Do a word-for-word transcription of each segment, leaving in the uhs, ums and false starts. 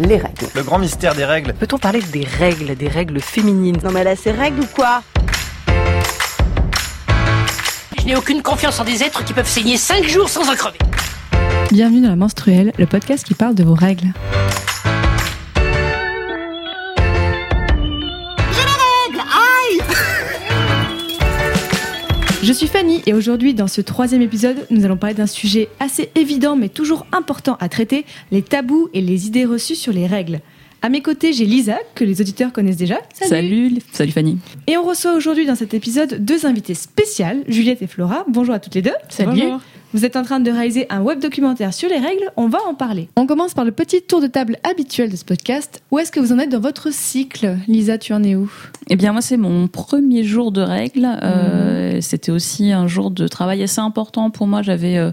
les règles. Le grand mystère des règles. Peut-on parler des règles, des règles féminines? Non mais là, c'est règles ou quoi? Je n'ai aucune confiance en des êtres qui peuvent saigner cinq jours sans en crever. Bienvenue dans La Menstruelle, le podcast qui parle de vos règles. Je suis Fanny et aujourd'hui, dans ce troisième épisode, nous allons parler d'un sujet assez évident mais toujours important à traiter, les tabous et les idées reçues sur les règles. À mes côtés, j'ai Lisa, que les auditeurs connaissent déjà. Salut. Salut, salut Fanny. Et on reçoit aujourd'hui dans cet épisode deux invités spéciales, Juliette et Flora. Bonjour à toutes les deux. Salut. Bonjour. Vous êtes en train de réaliser un web documentaire sur les règles, on va en parler. On commence par le petit tour de table habituel de ce podcast. Où est-ce que vous en êtes dans votre cycle? Lisa, tu en es où? Eh bien, moi, c'est mon premier jour de règles. Mmh. Euh, c'était aussi un jour de travail assez important pour moi. J'avais euh,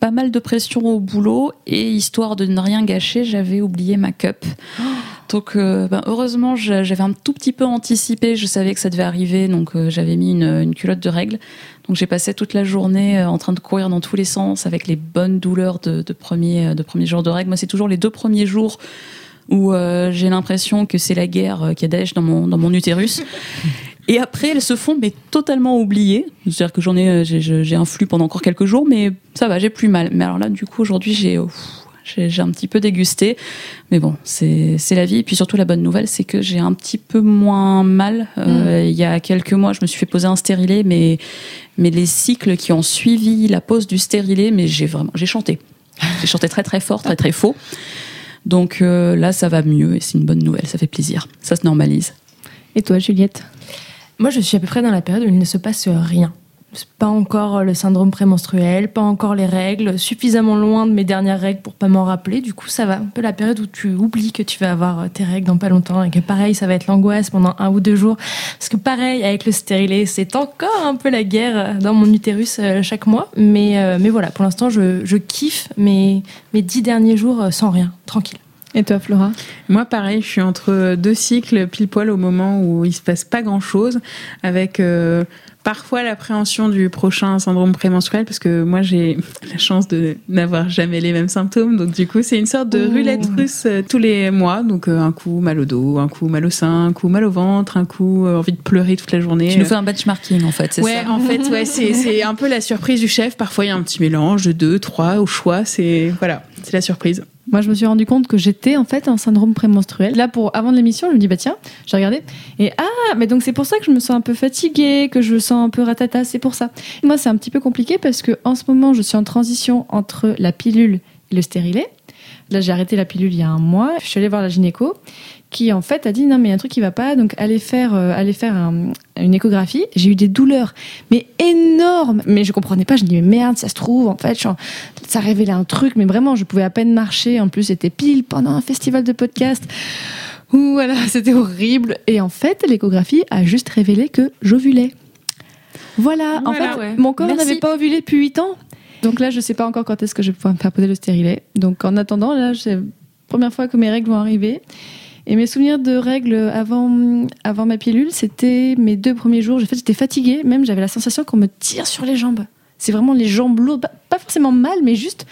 pas mal de pression au boulot et, histoire de ne rien gâcher, j'avais oublié ma cup. Oh. Donc euh, ben, heureusement, j'avais un tout petit peu anticipé, je savais que ça devait arriver, donc euh, j'avais mis une, une culotte de règles. Donc j'ai passé toute la journée en train de courir dans tous les sens avec les bonnes douleurs de, de premiers de premier jours de règles. Moi, c'est toujours les deux premiers jours où euh, j'ai l'impression que c'est la guerre qu'il y a Daesh dans mon, dans mon utérus. Et après, elles se font mais totalement oubliées. C'est-à-dire que j'en ai, j'ai, j'ai un flux pendant encore quelques jours, mais ça va, j'ai plus mal. Mais alors là, du coup, aujourd'hui, j'ai... Ouf, J'ai, j'ai un petit peu dégusté, mais bon, c'est, c'est la vie. Et puis surtout, la bonne nouvelle, c'est que j'ai un petit peu moins mal. Euh, mmh. Il y a quelques mois, je me suis fait poser un stérilet, mais, mais les cycles qui ont suivi la pose du stérilet, mais j'ai vraiment, j'ai chanté. J'ai chanté très très fort, très très faux. Donc euh, là, ça va mieux et c'est une bonne nouvelle, ça fait plaisir. Ça se normalise. Et toi, Juliette? Moi, je suis à peu près dans la période où il ne se passe rien. Pas encore le syndrome prémenstruel, pas encore les règles, suffisamment loin de mes dernières règles pour pas m'en rappeler. Du coup, ça va. Un peu la période où tu oublies que tu vas avoir tes règles dans pas longtemps et que pareil, ça va être l'angoisse pendant un ou deux jours. Parce que pareil, avec le stérilet, c'est encore un peu la guerre dans mon utérus chaque mois. Mais, euh, mais voilà, pour l'instant, je, je kiffe mes, mes dix derniers jours sans rien, tranquille. Et toi, Flora? Moi, pareil, je suis entre deux cycles pile poil au moment où il se passe pas grand chose, avec euh, parfois l'appréhension du prochain syndrome prémenstruel, parce que moi, j'ai la chance de n'avoir jamais les mêmes symptômes, donc du coup, c'est une sorte de roulette russe euh, tous les mois, donc euh, un coup mal au dos, un coup mal au sein, un coup mal au ventre, un coup euh, envie de pleurer toute la journée. Tu nous fais un benchmarking, en fait, c'est ouais, ça? Ouais, en fait, ouais, c'est, c'est un peu la surprise du chef. Parfois, il y a un petit mélange de deux, trois au choix. C'est voilà, c'est la surprise. Moi, je me suis rendu compte que j'étais en fait un syndrome prémenstruel. Là, pour avant de l'émission, je me dis bah tiens, j'ai regardé et ah, mais donc c'est pour ça que je me sens un peu fatiguée, que je me sens un peu ratata, c'est pour ça. Et moi, c'est un petit peu compliqué parce que en ce moment, je suis en transition entre la pilule et le stérilet. Là, j'ai arrêté la pilule il y a un mois. Je suis allée voir la gynéco qui en fait a dit non mais il y a un truc qui va pas, donc allez faire euh, allez faire un, une échographie. J'ai eu des douleurs mais énormes, mais je comprenais pas, je me dis mais merde, ça se trouve en fait je suis en... ça révélait un truc, mais vraiment je pouvais à peine marcher, en plus c'était pile pendant un festival de podcast. Ouh, voilà, c'était horrible et en fait l'échographie a juste révélé que j'ovulais. Voilà, voilà en fait ouais. Mon corps Merci. n'avait pas ovulé depuis huit ans. Donc là je sais pas encore quand est-ce que je vais pouvoir me faire poser le stérilet. Donc en attendant là, c'est la première fois que mes règles vont arriver. Et mes souvenirs de règles avant, avant ma pilule, c'était mes deux premiers jours. En fait, j'étais fatiguée, même j'avais la sensation qu'on me tire sur les jambes. C'est vraiment les jambes lourdes, pas forcément mal, mais juste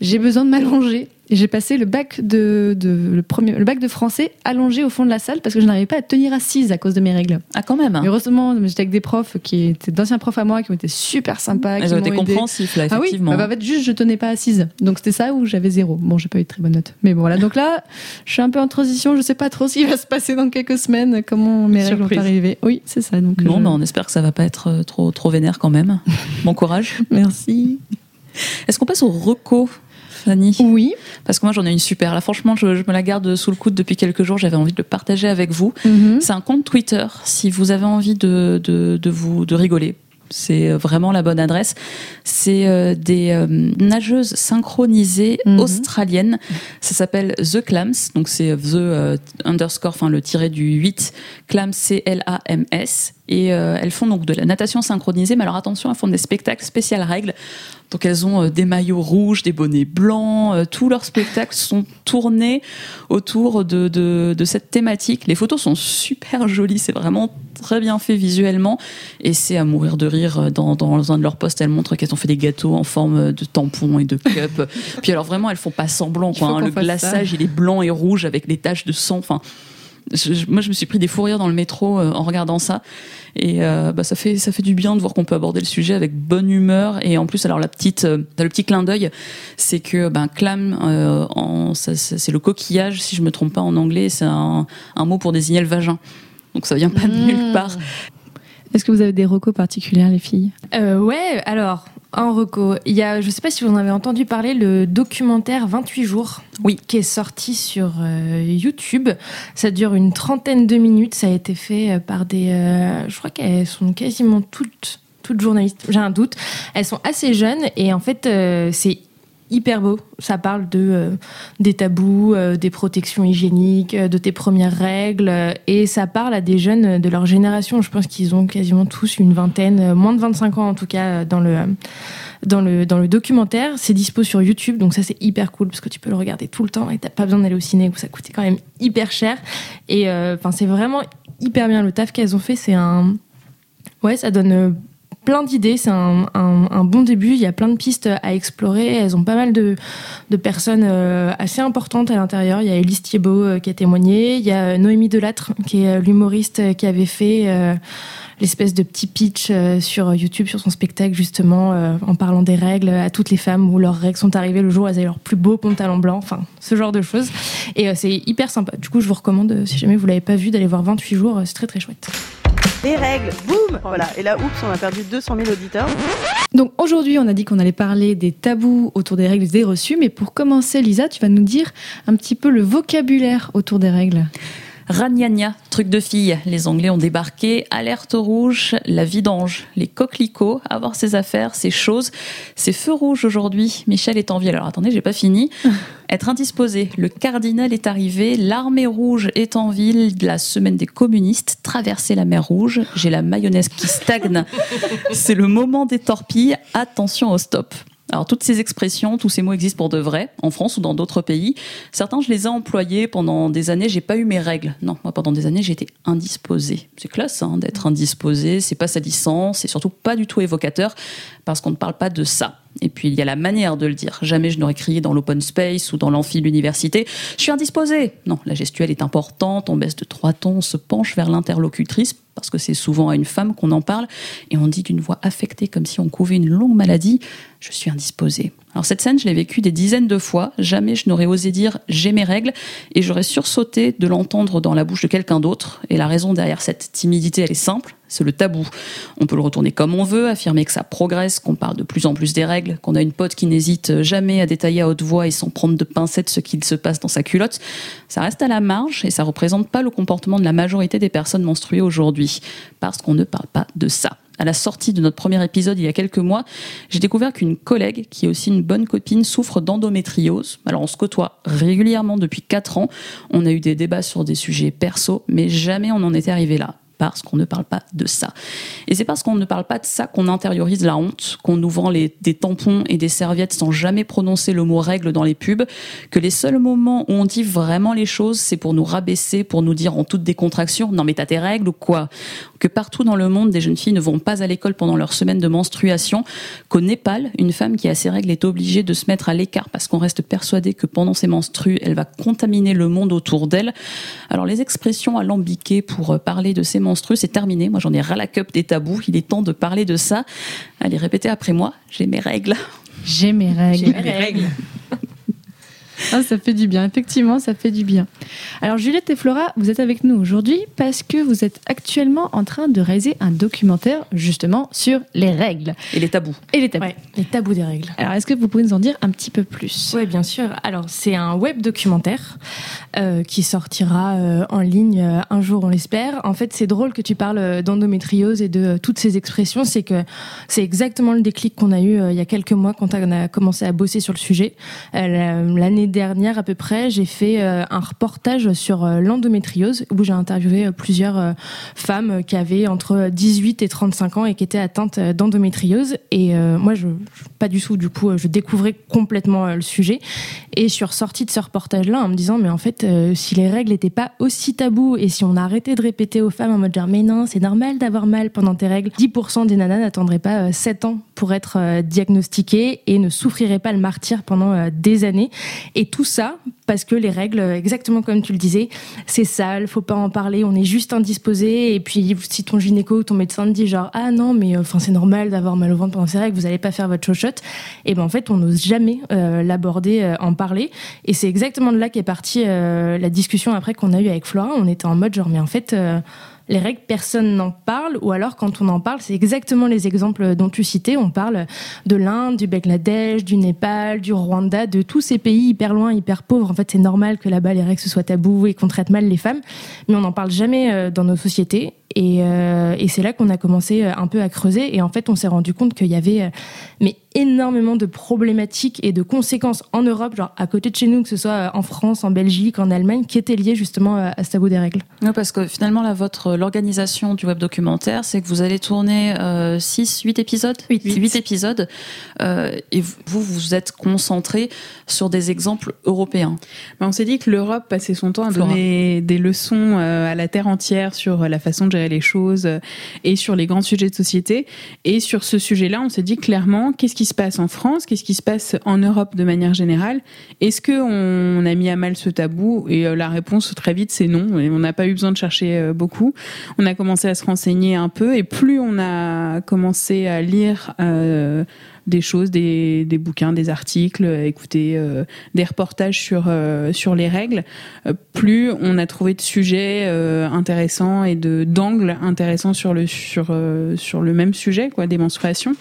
j'ai besoin de m'allonger. Et j'ai passé le bac de, de le premier le bac de français allongé au fond de la salle parce que je n'arrivais pas à tenir assise à cause de mes règles. Ah quand même. Hein. Heureusement, j'étais avec des profs qui étaient d'anciens profs à moi qui ont été super sympas. Ils ont été compréhensifs là effectivement. Ah oui. Bah, bah, bah, juste je tenais pas assise. Donc c'était ça où j'avais zéro. Bon, j'ai pas eu de très bonne note. Mais bon voilà. Donc là, je suis un peu en transition. Je sais pas trop ce qui va se passer dans quelques semaines. Comment mes Surprise. règles vont arriver. Oui, c'est ça. Donc non, je... mais on espère que ça va pas être trop trop vénère quand même. Bon courage. Merci. Est-ce qu'on passe au reco? Fanny. Oui. Parce que moi, j'en ai une super. Là, franchement, je, je me la garde sous le coude depuis quelques jours. J'avais envie de le partager avec vous. Mm-hmm. C'est un compte Twitter. Si vous avez envie de, de, de vous de rigoler, c'est vraiment la bonne adresse. C'est euh, des euh, nageuses synchronisées mm-hmm. australiennes. Ça s'appelle the clams. Donc, c'est the euh, underscore, enfin, le tiré du huit, clams, C L A M S. Et euh, elles font donc de la natation synchronisée. Mais alors, attention, elles font des spectacles spéciales règles. Donc elles ont des maillots rouges, des bonnets blancs, tous leurs spectacles sont tournés autour de, de, de cette thématique. Les photos sont super jolies, c'est vraiment très bien fait visuellement et c'est à mourir de rire. Dans, dans un de leurs posts, elles montrent qu'elles ont fait des gâteaux en forme de tampons et de cups. Puis alors vraiment, elles font pas semblant, quoi, hein. Le glaçage, ça. Il est blanc et rouge avec les taches de sang. Enfin, je, je, moi, je me suis pris des fous rires dans le métro euh, en regardant ça. Et euh, bah, ça fait ça fait du bien de voir qu'on peut aborder le sujet avec bonne humeur. Et en plus, alors la petite, euh, le petit clin d'œil, c'est que ben clam, euh, en, ça, ça, c'est le coquillage, si je me trompe pas en anglais, c'est un, un mot pour désigner le vagin. Donc ça vient pas de nulle part. Est-ce que vous avez des recos particulières, les filles ? euh, Ouais, alors, en reco, il y a, je ne sais pas si vous en avez entendu parler, le documentaire vingt-huit jours, oui, qui est sorti sur euh, YouTube. Ça dure une trentaine de minutes. Ça a été fait par des... Euh, je crois qu'elles sont quasiment toutes, toutes journalistes. J'ai un doute. Elles sont assez jeunes et en fait, euh, c'est hyper beau. Ça parle de, euh, des tabous, euh, des protections hygiéniques, euh, de tes premières règles. Euh, et ça parle à des jeunes de leur génération. Je pense qu'ils ont quasiment tous une vingtaine, euh, moins de vingt-cinq ans en tout cas, dans le, euh, dans le, dans le documentaire. C'est dispo sur YouTube, donc ça c'est hyper cool parce que tu peux le regarder tout le temps et t'as pas besoin d'aller au ciné où ça coûtait quand même hyper cher. Et euh, c'est vraiment hyper bien le taf qu'elles ont fait. C'est un... Ouais, ça donne... Euh, plein d'idées, c'est un, un, un bon début, il y a plein de pistes à explorer, elles ont pas mal de, de personnes assez importantes à l'intérieur, il y a Elise Thiébault qui a témoigné, il y a Noémie Delattre qui est l'humoriste qui avait fait euh, l'espèce de petit pitch sur YouTube, sur son spectacle justement, euh, en parlant des règles à toutes les femmes où leurs règles sont arrivées le jour où elles avaient leur plus beau pantalon blanc, enfin ce genre de choses, et euh, c'est hyper sympa, du coup je vous recommande, si jamais vous l'avez pas vu, d'aller voir vingt-huit jours, c'est très très chouette. Les règles, boum! Voilà, et là, oups, on a perdu deux cent mille auditeurs. Donc aujourd'hui, on a dit qu'on allait parler des tabous autour des règles des reçues, mais pour commencer, Lisa, tu vas nous dire un petit peu le vocabulaire autour des règles. Ragnagna, truc de fille. Les Anglais ont débarqué, alerte rouge, la vidange, les coquelicots, avoir ses affaires, ses choses, ses feux rouges aujourd'hui. Michel est en ville. Alors attendez, j'ai pas fini. Être indisposé, le cardinal est arrivé, l'armée rouge est en ville, la semaine des communistes, traverser la mer Rouge, j'ai la mayonnaise qui stagne, c'est le moment des torpilles, attention au stop. Alors, toutes ces expressions, tous ces mots existent pour de vrai, en France ou dans d'autres pays. Certains, je les ai employés pendant des années, j'ai pas eu mes règles. Non, moi, pendant des années, j'ai été indisposée. C'est classe, hein, d'être indisposée, c'est pas salissant, c'est surtout pas du tout évocateur, parce qu'on ne parle pas de ça. Et puis, il y a la manière de le dire. Jamais je n'aurais crié dans l'open space ou dans l'amphi de l'université « Je suis indisposée !» Non, la gestuelle est importante, on baisse de trois tons, on se penche vers l'interlocutrice, parce que c'est souvent à une femme qu'on en parle, et on dit d'une voix affectée, comme si on couvait une longue maladie « Je suis indisposée !» Alors cette scène, je l'ai vécue des dizaines de fois, jamais je n'aurais osé dire « J'ai mes règles !» et j'aurais sursauté de l'entendre dans la bouche de quelqu'un d'autre. Et la raison derrière cette timidité, elle est simple, c'est le tabou. On peut le retourner comme on veut, affirmer que ça progresse, qu'on parle de plus en plus des règles, qu'on a une pote qui n'hésite jamais à détailler à haute voix et sans prendre de pincettes ce qu'il se passe dans sa culotte. Ça reste à la marge et ça ne représente pas le comportement de la majorité des personnes menstruées aujourd'hui, parce qu'on ne parle pas de ça. À la sortie de notre premier épisode il y a quelques mois, j'ai découvert qu'une collègue, qui est aussi une bonne copine, souffre d'endométriose. Alors on se côtoie régulièrement depuis quatre ans, on a eu des débats sur des sujets perso, mais jamais on n'en était arrivé là, parce qu'on ne parle pas de ça. Et c'est parce qu'on ne parle pas de ça qu'on intériorise la honte, qu'on nous vend les, des tampons et des serviettes sans jamais prononcer le mot règle dans les pubs, que les seuls moments où on dit vraiment les choses, c'est pour nous rabaisser, pour nous dire en toute décontraction « Non mais t'as tes règles ou quoi ?» Que partout dans le monde, des jeunes filles ne vont pas à l'école pendant leur semaine de menstruation, qu'au Népal, une femme qui a ses règles est obligée de se mettre à l'écart parce qu'on reste persuadé que pendant ses menstrues, elle va contaminer le monde autour d'elle. Alors les expressions alambiquées pour parler de ces menstrues, c'est terminé. Moi, j'en ai ras la cup des tabous. Il est temps de parler de ça. Allez, répétez après moi. J'ai mes règles. J'ai mes règles. J'ai mes règles. Ah, ça fait du bien, effectivement, ça fait du bien. Alors Juliette et Flora, vous êtes avec nous aujourd'hui parce que vous êtes actuellement en train de réaliser un documentaire justement sur les règles. Et les tabous. Et les tabous. Ouais, les tabous des règles. Alors est-ce que vous pouvez nous en dire un petit peu plus ? Oui, bien sûr. Alors c'est un web documentaire euh, qui sortira euh, en ligne euh, un jour, on l'espère. En fait, c'est drôle que tu parles d'endométriose et de euh, toutes ces expressions. C'est que c'est exactement le déclic qu'on a eu euh, il y a quelques mois quand on a commencé à bosser sur le sujet. Euh, l'année dernière à peu près, j'ai fait euh, un reportage sur euh, l'endométriose où j'ai interviewé euh, plusieurs euh, femmes qui avaient entre dix-huit et trente-cinq ans et qui étaient atteintes euh, d'endométriose. Et euh, moi, je, je, pas du tout, du coup, euh, je découvrais complètement euh, le sujet. Et je suis ressortie de ce reportage-là en me disant, mais en fait, euh, si les règles n'étaient pas aussi taboues et si on arrêtait de répéter aux femmes en mode genre, mais non, c'est normal d'avoir mal pendant tes règles, dix pour cent des nanas n'attendraient pas euh, sept ans pour être euh, diagnostiquées et ne souffriraient pas le martyre pendant euh, des années. Et tout ça, parce que les règles, exactement comme tu le disais, c'est sale, faut pas en parler, on est juste indisposé. Et puis, si ton gynéco ou ton médecin te dit genre, ah non, mais enfin, c'est normal d'avoir mal au ventre pendant ces règles, vous allez pas faire votre chochotte, et ben en fait, on n'ose jamais euh, l'aborder, euh, en parler. Et c'est exactement de là qu'est partie euh, la discussion après qu'on a eue avec Flora. On était en mode genre, mais en fait, euh, les règles, personne n'en parle, ou alors quand on en parle, c'est exactement les exemples dont tu citais. On parle de l'Inde, du Bangladesh, du Népal, du Rwanda, de tous ces pays hyper loin, hyper pauvres. En fait, c'est normal que là-bas, les règles se soient tabous et qu'on traite mal les femmes, mais on n'en parle jamais dans nos sociétés. Et, euh, et c'est là qu'on a commencé un peu à creuser. Et en fait, on s'est rendu compte qu'il y avait euh, mais énormément de problématiques et de conséquences en Europe, genre à côté de chez nous, que ce soit en France, en Belgique, en Allemagne, qui étaient liées justement à ce tabou des règles. Oui, parce que finalement, là, votre, l'organisation du web documentaire, c'est que vous allez tourner euh, six, huit épisodes huit épisodes. Euh, et vous, vous êtes concentrés sur des exemples européens. Ben, on s'est dit que l'Europe passait son temps à Flora. donner des leçons à la terre entière sur la façon de gérer les choses et sur les grands sujets de société. Et sur ce sujet-là, on s'est dit clairement, qu'est-ce qui se passe en France, qu'est-ce qui se passe en Europe de manière générale? Est-ce qu'on a mis à mal ce tabou? Et la réponse très vite, c'est non. Et on n'a pas eu besoin de chercher beaucoup. On a commencé à se renseigner un peu et plus on a commencé à lire euh, des choses, des, des bouquins, des articles, écouter euh, des reportages sur, euh, sur les règles, euh, plus on a trouvé de sujets euh, intéressants et de, d'angles intéressants sur le, sur, euh, sur le même sujet, quoi, des menstruations.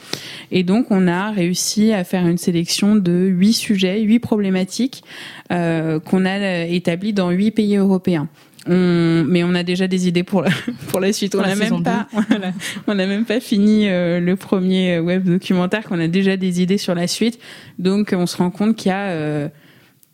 Et donc, on a réussi à faire une sélection de huit sujets, huit problématiques euh, qu'on a établies dans huit pays européens. On, mais on a déjà des idées pour la, pour la suite. On n'a même pas, voilà, on n'a même pas fini euh, le premier web documentaire qu'on a déjà des idées sur la suite. Donc on se rend compte qu'il y a, euh,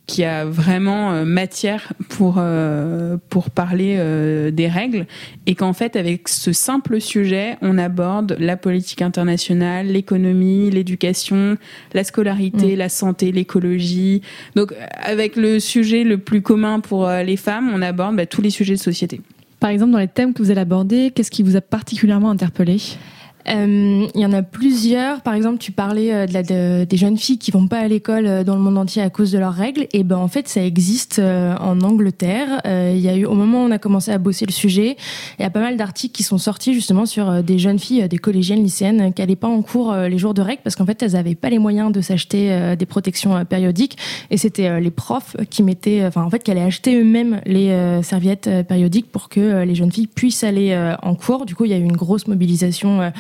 qu'il y a vraiment euh, matière pour euh, pour parler euh, des règles et qu'en fait avec ce simple sujet, on aborde la politique internationale, l'économie, l'éducation, la scolarité, mmh. la santé, l'écologie. Donc avec le sujet le plus commun pour euh, les femmes, on aborde bah, tous les sujets de société. Par exemple, dans les thèmes que vous allez aborder, qu'est-ce qui vous a particulièrement interpellé ? Euh, il y en a plusieurs. Par exemple, tu parlais de la, de, des jeunes filles qui vont pas à l'école dans le monde entier à cause de leurs règles. Et ben en fait, ça existe en Angleterre. Euh, il y a eu, au moment où on a commencé à bosser le sujet, il y a pas mal d'articles qui sont sortis justement sur des jeunes filles, des collégiennes, lycéennes, qui allaient pas en cours les jours de règles parce qu'en fait, elles avaient pas les moyens de s'acheter des protections périodiques. Et c'était les profs qui mettaient, enfin en fait, qui allaient acheter eux-mêmes les serviettes périodiques pour que les jeunes filles puissent aller en cours. Du coup, il y a eu une grosse mobilisation.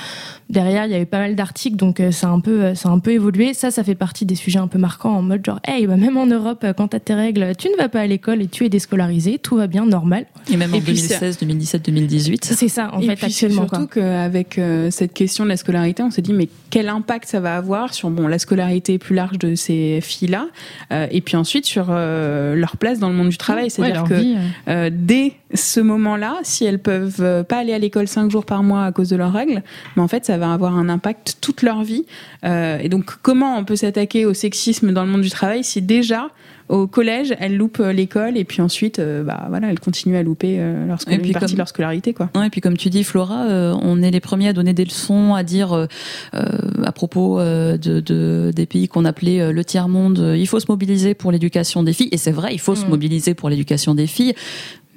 Derrière, il y a eu pas mal d'articles, donc ça a un peu, ça a un peu évolué. Ça, ça fait partie des sujets un peu marquants en mode genre, hey, bah même en Europe, quand t'as tes règles, tu ne vas pas à l'école et tu es déscolarisé, tout va bien, normal. Et même en et deux mille seize, ça... deux mille dix-sept, deux mille dix-huit. C'est ça, en et fait, puis, actuellement. Et surtout quoi. Qu'avec euh, cette question de la scolarité, on s'est dit, mais quel impact ça va avoir sur bon, la scolarité plus large de ces filles-là, euh, et puis ensuite sur euh, leur place dans le monde du travail. Ouais, C'est-à-dire ouais, que vie, euh, dès ce moment-là, si elles peuvent pas aller à l'école cinq jours par mois à cause de leurs règles, mais en fait ça va avoir un impact toute leur vie euh, et donc comment on peut s'attaquer au sexisme dans le monde du travail si déjà au collège elles loupent l'école et puis ensuite euh, bah, voilà, elles continuent à louper euh, leur scolarité, une partie comme... de leur scolarité quoi. Non, et puis comme tu dis Flora, euh, on est les premiers à donner des leçons à dire euh, à propos euh, de, de, des pays qu'on appelait euh, le tiers-monde, euh, il faut se mobiliser pour l'éducation des filles et c'est vrai il faut mmh. se mobiliser pour l'éducation des filles.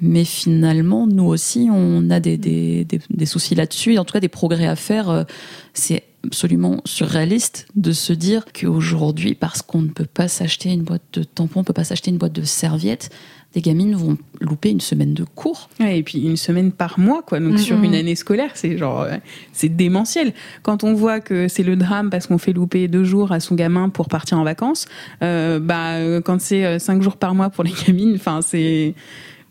Mais finalement, nous aussi, on a des, des, des, des soucis là-dessus, et en tout cas des progrès à faire. C'est absolument surréaliste de se dire qu'aujourd'hui, parce qu'on ne peut pas s'acheter une boîte de tampons, on ne peut pas s'acheter une boîte de serviettes, des gamines vont louper une semaine de cours. Ouais, et puis une semaine par mois, quoi. Donc mmh. sur une année scolaire, c'est genre, c'est démentiel. Quand on voit que c'est le drame parce qu'on fait louper deux jours à son gamin pour partir en vacances, euh, bah, quand c'est cinq jours par mois pour les gamines, enfin, c'est...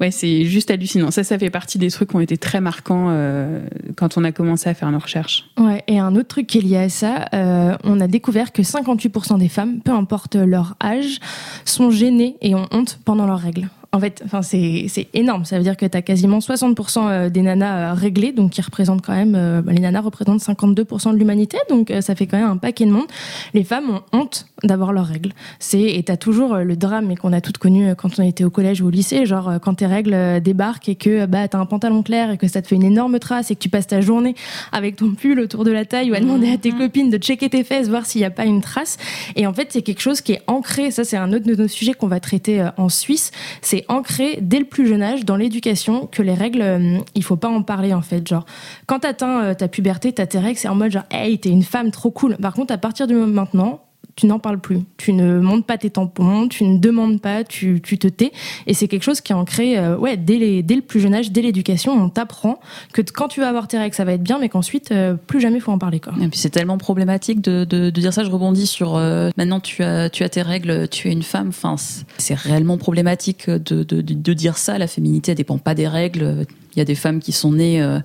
ouais, c'est juste hallucinant. Ça, ça fait partie des trucs qui ont été très marquants euh, quand on a commencé à faire nos recherches. Ouais, et un autre truc qui est lié à ça, euh, on a découvert que cinquante-huit pour cent des femmes, peu importe leur âge, sont gênées et ont honte pendant leurs règles. En fait, enfin, c'est, c'est énorme. Ça veut dire que t'as quasiment soixante pour cent des nanas réglées, donc qui représentent quand même, les nanas représentent cinquante-deux pour cent de l'humanité, donc ça fait quand même un paquet de monde. Les femmes ont honte d'avoir leurs règles. C'est, et t'as toujours le drame, et qu'on a toutes connu quand on était au collège ou au lycée, genre quand tes règles débarquent et que, bah, t'as un pantalon clair et que ça te fait une énorme trace et que tu passes ta journée avec ton pull autour de la taille ou à demander à tes copines de checker tes fesses, voir s'il n'y a pas une trace. Et en fait, c'est quelque chose qui est ancré. Ça, c'est un autre de nos sujets qu'on va traiter en Suisse. C'est ancré dès le plus jeune âge dans l'éducation que les règles, euh, il faut pas en parler en fait. Genre, quand t'atteins euh, ta puberté, t'as tes règles, c'est en mode genre, hey, t'es une femme trop cool. Par contre, à partir de maintenant, tu n'en parles plus. Tu ne montes pas tes tampons, tu ne demandes pas, tu, tu te tais. Et c'est quelque chose qui est ancré, euh, ouais, dès, les, dès le plus jeune âge, dès l'éducation, on t'apprend que t- quand tu vas avoir tes règles, ça va être bien, mais qu'ensuite, euh, plus jamais il faut en parler, quoi. Et puis c'est tellement problématique de, de, de dire ça. Je rebondis sur euh, maintenant, tu as, tu as tes règles, tu es une femme. Enfin, c'est réellement problématique de, de, de dire ça. La féminité, elle dépend pas des règles. Il y a des femmes qui sont nées euh,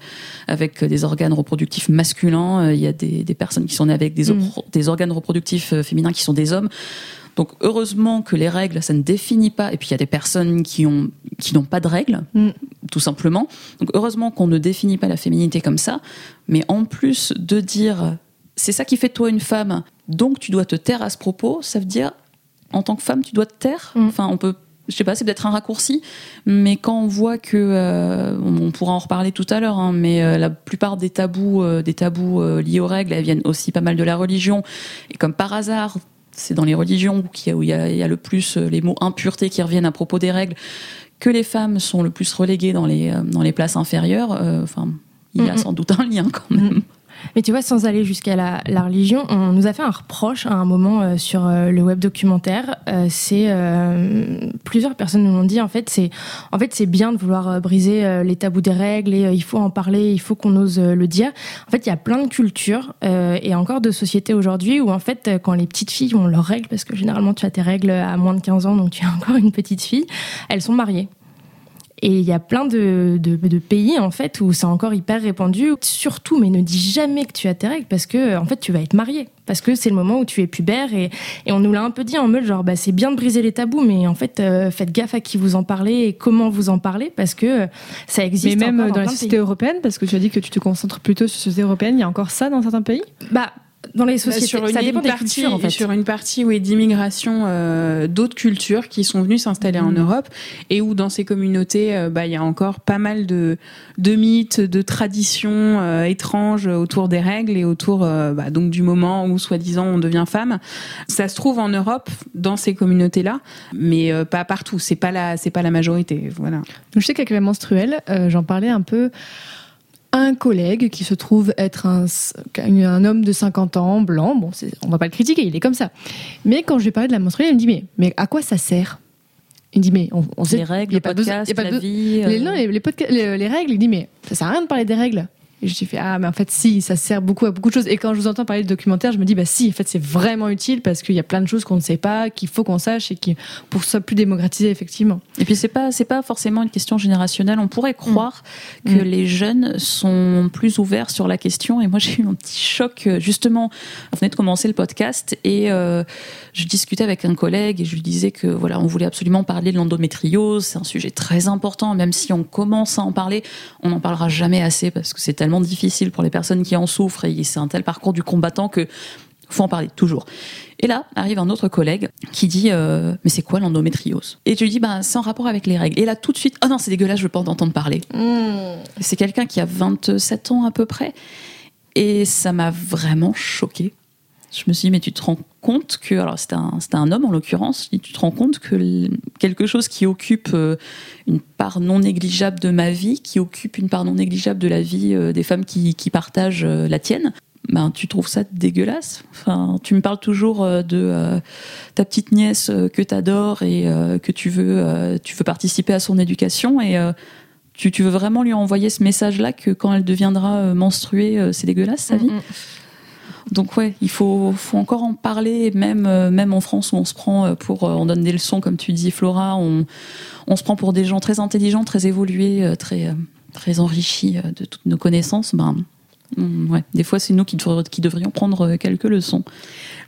avec des organes reproductifs masculins. Il y a des, des personnes qui sont nées avec des, mmh. opro- des organes reproductifs euh, féminins qui sont des hommes. Donc heureusement que les règles, ça ne définit pas. Et puis il y a des personnes qui ont qui n'ont pas de règles, mm. tout simplement. Donc heureusement qu'on ne définit pas la féminité comme ça. Mais en plus de dire c'est ça qui fait de toi une femme, donc tu dois te taire à ce propos, ça veut dire en tant que femme tu dois te taire. Mm. Enfin on peut, je sais pas, c'est peut-être un raccourci, mais quand on voit que euh, on, on pourra en reparler tout à l'heure, hein, mais euh, la plupart des tabous, euh, des tabous euh, liés aux règles, elles viennent aussi pas mal de la religion. Et comme par hasard, c'est dans les religions où il y a, il y a le plus les mots impureté qui reviennent à propos des règles, que les femmes sont le plus reléguées dans les dans les places inférieures. Euh, enfin, il y a sans doute un lien quand même. Mais tu vois, sans aller jusqu'à la, la religion, on nous a fait un reproche à un moment euh, sur euh, le web documentaire. Euh, c'est euh, plusieurs personnes nous l'ont dit. En fait, c'est en fait c'est bien de vouloir euh, briser euh, les tabous des règles et euh, il faut en parler, il faut qu'on ose euh, le dire. En fait, il y a plein de cultures euh, et encore de sociétés aujourd'hui où en fait, quand les petites filles ont leurs règles, parce que généralement tu as tes règles à moins de quinze ans, donc tu es encore une petite fille, elles sont mariées. Et il y a plein de, de, de pays, en fait, où c'est encore hyper répandu. Surtout, mais ne dis jamais que tu as tes règles parce que, en fait, tu vas être mariée. Parce que c'est le moment où tu es pubère. Et, et on nous l'a un peu dit en mode, genre, bah, c'est bien de briser les tabous, mais en fait, euh, faites gaffe à qui vous en parlez et comment vous en parlez, parce que euh, ça existe. Mais même dans, dans les sociétés européennes, parce que tu as dit que tu te concentres plutôt sur les sociétés européennes, il y a encore ça dans certains pays ? Bah, dans les sociétés, sur une ça dépend des partie, cultures, en fait. Sur une partie où est d'immigration euh, d'autres cultures qui sont venues s'installer mmh. en Europe et où dans ces communautés, euh, bah, y a encore pas mal de, de mythes, de traditions euh, étranges autour des règles et autour euh, bah, donc du moment où, soi-disant, on devient femme. Ça se trouve en Europe, dans ces communautés-là, mais euh, pas partout. C'est pas la, c'est pas la majorité. Voilà. Je sais qu'avec la menstruelle, euh, j'en parlais un peu... un collègue qui se trouve être un, un homme de cinquante ans, blanc, bon, c'est, on va pas le critiquer, il est comme ça. Mais quand je lui parlais de la menstruelle, il me dit mais, mais à quoi ça sert ? Il me dit mais on, on sait les règles, les podcasts, la vie. Les règles, il dit mais ça sert à rien de parler des règles. Et je me suis fait ah mais en fait si, ça sert beaucoup à beaucoup de choses. Et quand je vous entends parler de documentaire, je me dis bah si, en fait c'est vraiment utile parce qu'il y a plein de choses qu'on ne sait pas, qu'il faut qu'on sache et qui pour que ce soit plus démocratisé effectivement. Et puis c'est pas c'est pas forcément une question générationnelle. On pourrait croire mmh. que mmh. les jeunes sont plus ouverts sur la question. Et moi j'ai eu un petit choc justement. On venait de commencer le podcast et euh, je discutais avec un collègue et je lui disais que voilà on voulait absolument parler de l'endométriose. C'est un sujet très important. Même si on commence à en parler, on n'en parlera jamais assez parce que c'est tellement difficile pour les personnes qui en souffrent et c'est un tel parcours du combattant que faut en parler toujours. Et là arrive un autre collègue qui dit euh, mais c'est quoi l'endométriose ? Et tu lui dis bah c'est en rapport avec les règles. Et là tout de suite ah oh non c'est dégueulasse, je veux pas en entendre parler. Mmh. C'est quelqu'un qui a vingt-sept ans à peu près et ça m'a vraiment choquée. Je me suis dit mais tu te rends compte que alors c'était un c'était un homme en l'occurrence, tu te rends compte que quelque chose qui occupe une part non négligeable de ma vie, qui occupe une part non négligeable de la vie des femmes qui qui partagent la tienne, ben tu trouves ça dégueulasse. Enfin, tu me parles toujours de euh, ta petite nièce que t'adores et euh, que tu veux euh, tu veux participer à son éducation et euh, tu tu veux vraiment lui envoyer ce message là que quand elle deviendra menstruée, c'est dégueulasse sa vie. Mm-hmm. Donc ouais, il faut, faut encore en parler, même, même en France où on se prend pour, on donne des leçons comme tu dis Flora, on, on se prend pour des gens très intelligents, très évolués, très, très enrichis de toutes nos connaissances. Ben, ouais, des fois c'est nous qui, qui devrions prendre quelques leçons.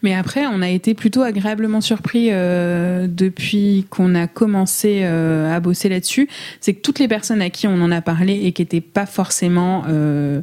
Mais après on a été plutôt agréablement surpris euh, depuis qu'on a commencé euh, à bosser là-dessus, c'est que toutes les personnes à qui on en a parlé et qui n'étaient pas forcément... Euh,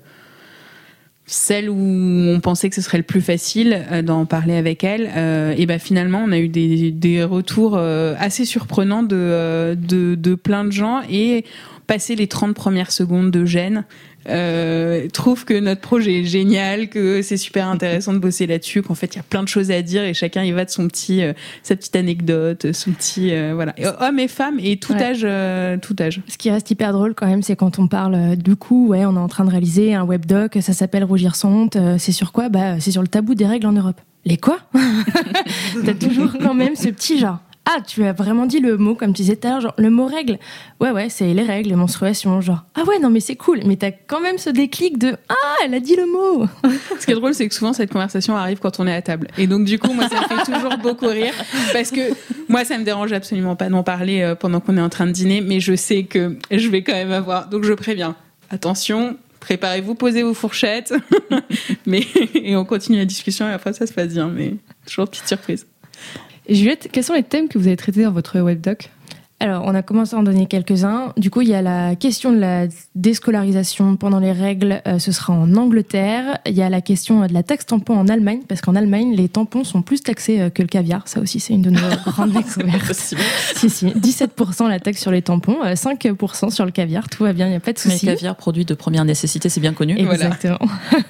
celle où on pensait que ce serait le plus facile d'en parler avec elle, euh, et ben finalement on a eu des, des retours assez surprenants de, de, de plein de gens, et passer les trente premières secondes de gêne, euh, trouve que notre projet est génial, que c'est super intéressant de bosser là-dessus, qu'en fait il y a plein de choses à dire et chacun y va de son petit, euh, sa petite anecdote, son petit euh, voilà, hommes et femmes et tout ouais. âge, euh, tout âge. Ce qui reste hyper drôle quand même, c'est quand on parle euh, du coup, ouais, on est en train de réaliser un webdoc, ça s'appelle Rougir sans honte, euh, c'est sur quoi ? Bah c'est sur le tabou des règles en Europe. Les quoi ? T'as toujours quand même ce petit genre. Ah, tu as vraiment dit le mot, comme tu disais tout à l'heure, genre le mot règle. Ouais, ouais, c'est les règles, les menstruations, genre. Ah ouais, non, mais c'est cool. Mais t'as quand même ce déclic de ah, elle a dit le mot. Ce qui est drôle, c'est que souvent, cette conversation arrive quand on est à table. Et donc, du coup, moi, ça me fait toujours beaucoup rire. Parce que moi, ça me dérange absolument pas d'en parler pendant qu'on est en train de dîner. Mais je sais que je vais quand même avoir. Donc, je préviens. Attention. Préparez-vous, posez vos fourchettes. mais, et on continue la discussion. Et après, ça se passe bien. Mais toujours petite surprise. Et Juliette, quels sont les thèmes que vous avez traités dans votre webdoc ? Alors, on a commencé à en donner quelques-uns. Du coup, il y a la question de la déscolarisation pendant les règles, euh, ce sera en Angleterre. Il y a la question de la taxe tampon en Allemagne, parce qu'en Allemagne, les tampons sont plus taxés euh, que le caviar. Ça aussi, c'est une de nos grandes découvertes. C'est si, si. dix-sept pour cent la taxe sur les tampons, euh, cinq pour cent sur le caviar. Tout va bien, il n'y a pas de souci. Mais le caviar, produit de première nécessité, c'est bien connu. Exactement. Voilà.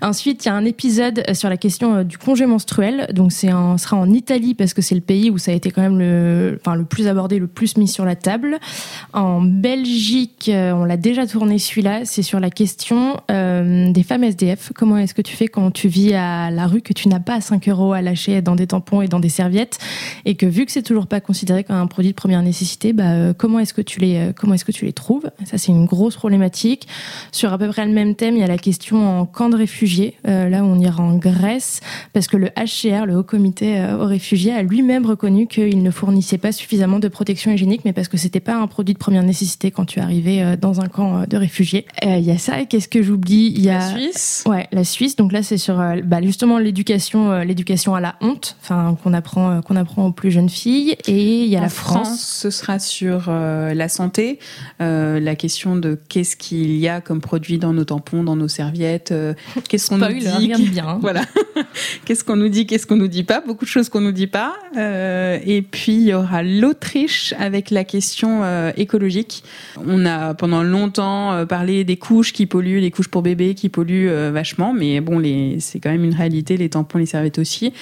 Ensuite, il y a un épisode sur la question euh, du congé menstruel. Donc, c'est un, sera en Italie, parce que c'est le pays où ça a été quand même le, enfin, le plus abordé, le plus mis sur la table. En Belgique, on l'a déjà tourné celui-là, c'est sur la question euh, des femmes S D F. Comment est-ce que tu fais quand tu vis à la rue, que tu n'as pas cinq euros à lâcher dans des tampons et dans des serviettes, et que vu que c'est toujours pas considéré comme un produit de première nécessité, bah, euh, comment est-ce que tu les, euh, comment est-ce que tu les trouves ? Ça, c'est une grosse problématique. Sur à peu près le même thème, il y a la question en camp de réfugiés. Euh, là, on ira en Grèce, parce que le H C R, le Haut Comité aux réfugiés, a lui-même reconnu qu'il ne fournissait pas suffisamment de protection hygiénique, mais parce que c'était pas un produit de première nécessité quand tu arrivais dans un camp de réfugiés. Il euh, y a ça, et qu'est-ce que j'oublie ? Il y a... La Suisse. Ouais, la Suisse. Donc là, c'est sur bah, justement l'éducation, l'éducation à la honte, enfin qu'on apprend, qu'on apprend aux plus jeunes filles. Et il y a en la France. France, ce sera sur euh, la santé, euh, la question de qu'est-ce qu'il y a comme produit dans nos tampons, dans nos serviettes, euh, qu'est-ce qu'on nous dit, rien de bien. Voilà. Qu'est-ce qu'on nous dit, qu'est-ce qu'on nous dit pas ? Beaucoup de choses qu'on nous dit pas. Euh, et puis il y aura l'Autriche, avec la question euh, écologique. On a pendant longtemps euh, parlé des couches qui polluent, les couches pour bébés qui polluent euh, vachement, mais bon, les, c'est quand même une réalité, les tampons, les serviettes aussi.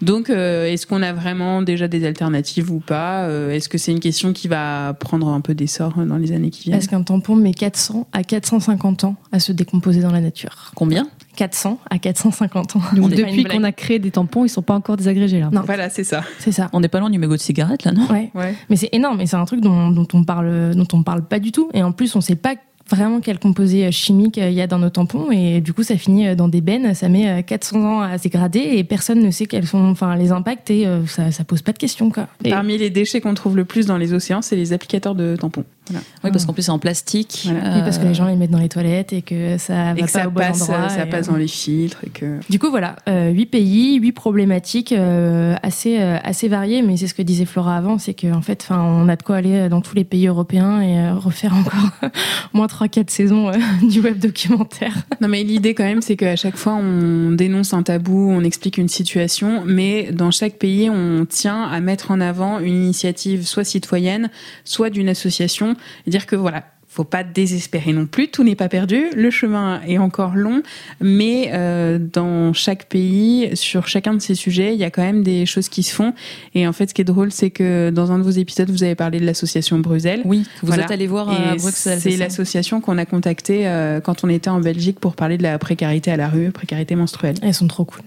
Donc, euh, est-ce qu'on a vraiment déjà des alternatives ou pas ? euh, Est-ce que c'est une question qui va prendre un peu d'essor dans les années qui viennent ? Parce qu'un tampon met quatre cents à quatre cent cinquante ans à se décomposer dans la nature. Combien ? quatre cents à quatre cent cinquante ans. Donc depuis qu'on a créé des tampons, ils ne sont pas encore désagrégés là. Non. Voilà, c'est ça. C'est ça. On n'est pas loin du mégot de cigarette là, non ? Ouais. Ouais. Mais c'est énorme, et c'est un truc dont, dont on parle, dont on parle pas du tout. Et en plus, on ne sait pas vraiment quel composé chimique il y a dans nos tampons, et du coup, ça finit dans des bennes. Ça met quatre cents ans à se dégrader, et personne ne sait quels sont, enfin, les impacts, et ça, ça pose pas de questions, quoi. Et parmi les déchets qu'on trouve le plus dans les océans, c'est les applicateurs de tampons. Voilà. Oui, parce qu'en plus c'est en plastique. Voilà. Euh... Et parce que les gens les mettent dans les toilettes et que ça va et que pas ça au bon passe, endroit. Ça et... passe dans les filtres. Et que... Du coup, voilà, euh, huit pays, huit problématiques euh, assez, euh, assez variées, mais c'est ce que disait Flora avant, c'est qu'en fait, on a de quoi aller dans tous les pays européens et euh, refaire encore moins trois quatre saisons euh, du web documentaire. Non, mais l'idée quand même, c'est qu'à chaque fois, on dénonce un tabou, on explique une situation, mais dans chaque pays, on tient à mettre en avant une initiative soit citoyenne, soit d'une association. Dire que voilà, faut pas désespérer non plus, tout n'est pas perdu, le chemin est encore long, mais euh, dans chaque pays, sur chacun de ces sujets, il y a quand même des choses qui se font. Et en fait, ce qui est drôle, c'est que dans un de vos épisodes, vous avez parlé de l'association Bruxelles. Oui, vous voilà. êtes allé voir et à Bruxelles. C'est, c'est l'association qu'on a contactée euh, quand on était en Belgique pour parler de la précarité à la rue, précarité menstruelle. Elles sont trop cool,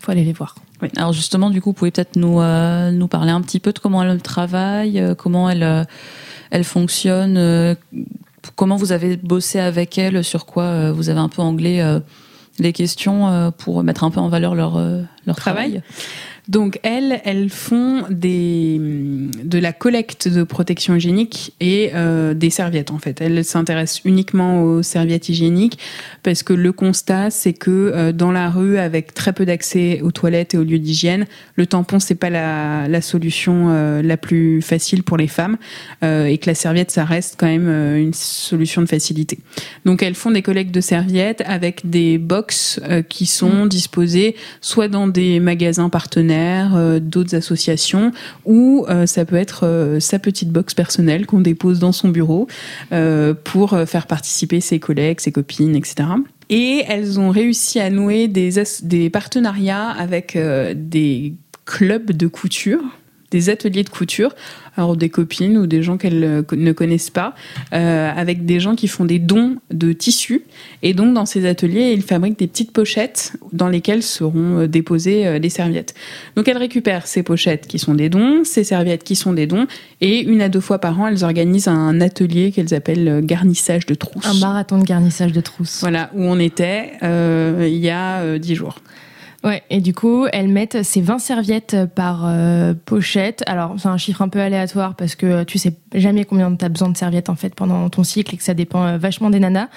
faut aller les voir. Oui. Alors justement, du coup, vous pouvez peut-être nous, euh, nous parler un petit peu de comment elle travaille, euh, comment elle... Euh... elle fonctionne, euh, comment vous avez bossé avec elle, sur quoi euh, vous avez un peu anglais euh, les questions euh, pour mettre un peu en valeur leur, euh, leur travail. travail. Donc elles, elles font des, de la collecte de protection hygiénique et euh, des serviettes en fait. Elles s'intéressent uniquement aux serviettes hygiéniques parce que le constat c'est que euh, dans la rue avec très peu d'accès aux toilettes et aux lieux d'hygiène, le tampon c'est pas la, la solution euh, la plus facile pour les femmes euh, et que la serviette ça reste quand même euh, une solution de facilité. Donc elles font des collectes de serviettes avec des box euh, qui sont disposées soit dans des magasins partenaires d'autres associations ou euh, ça peut être euh, sa petite box personnelle qu'on dépose dans son bureau euh, pour faire participer ses collègues, ses copines, et cetera. Et elles ont réussi à nouer des, as- des partenariats avec euh, des clubs de couture, des ateliers de couture, alors des copines ou des gens qu'elles ne connaissent pas, euh, avec des gens qui font des dons de tissus. Et donc, dans ces ateliers, ils fabriquent des petites pochettes dans lesquelles seront déposées des serviettes. Donc, elles récupèrent ces pochettes qui sont des dons, ces serviettes qui sont des dons, et une à deux fois par an, elles organisent un atelier qu'elles appellent garnissage de trousse. Un marathon de garnissage de trousse. Voilà, où on était euh, il y a dix jours. Ouais, et du coup, elles mettent ces vingt serviettes par euh, pochette. Alors, c'est un chiffre un peu aléatoire parce que tu sais jamais combien t'as besoin de serviettes en fait pendant ton cycle et que ça dépend euh, vachement des nanas.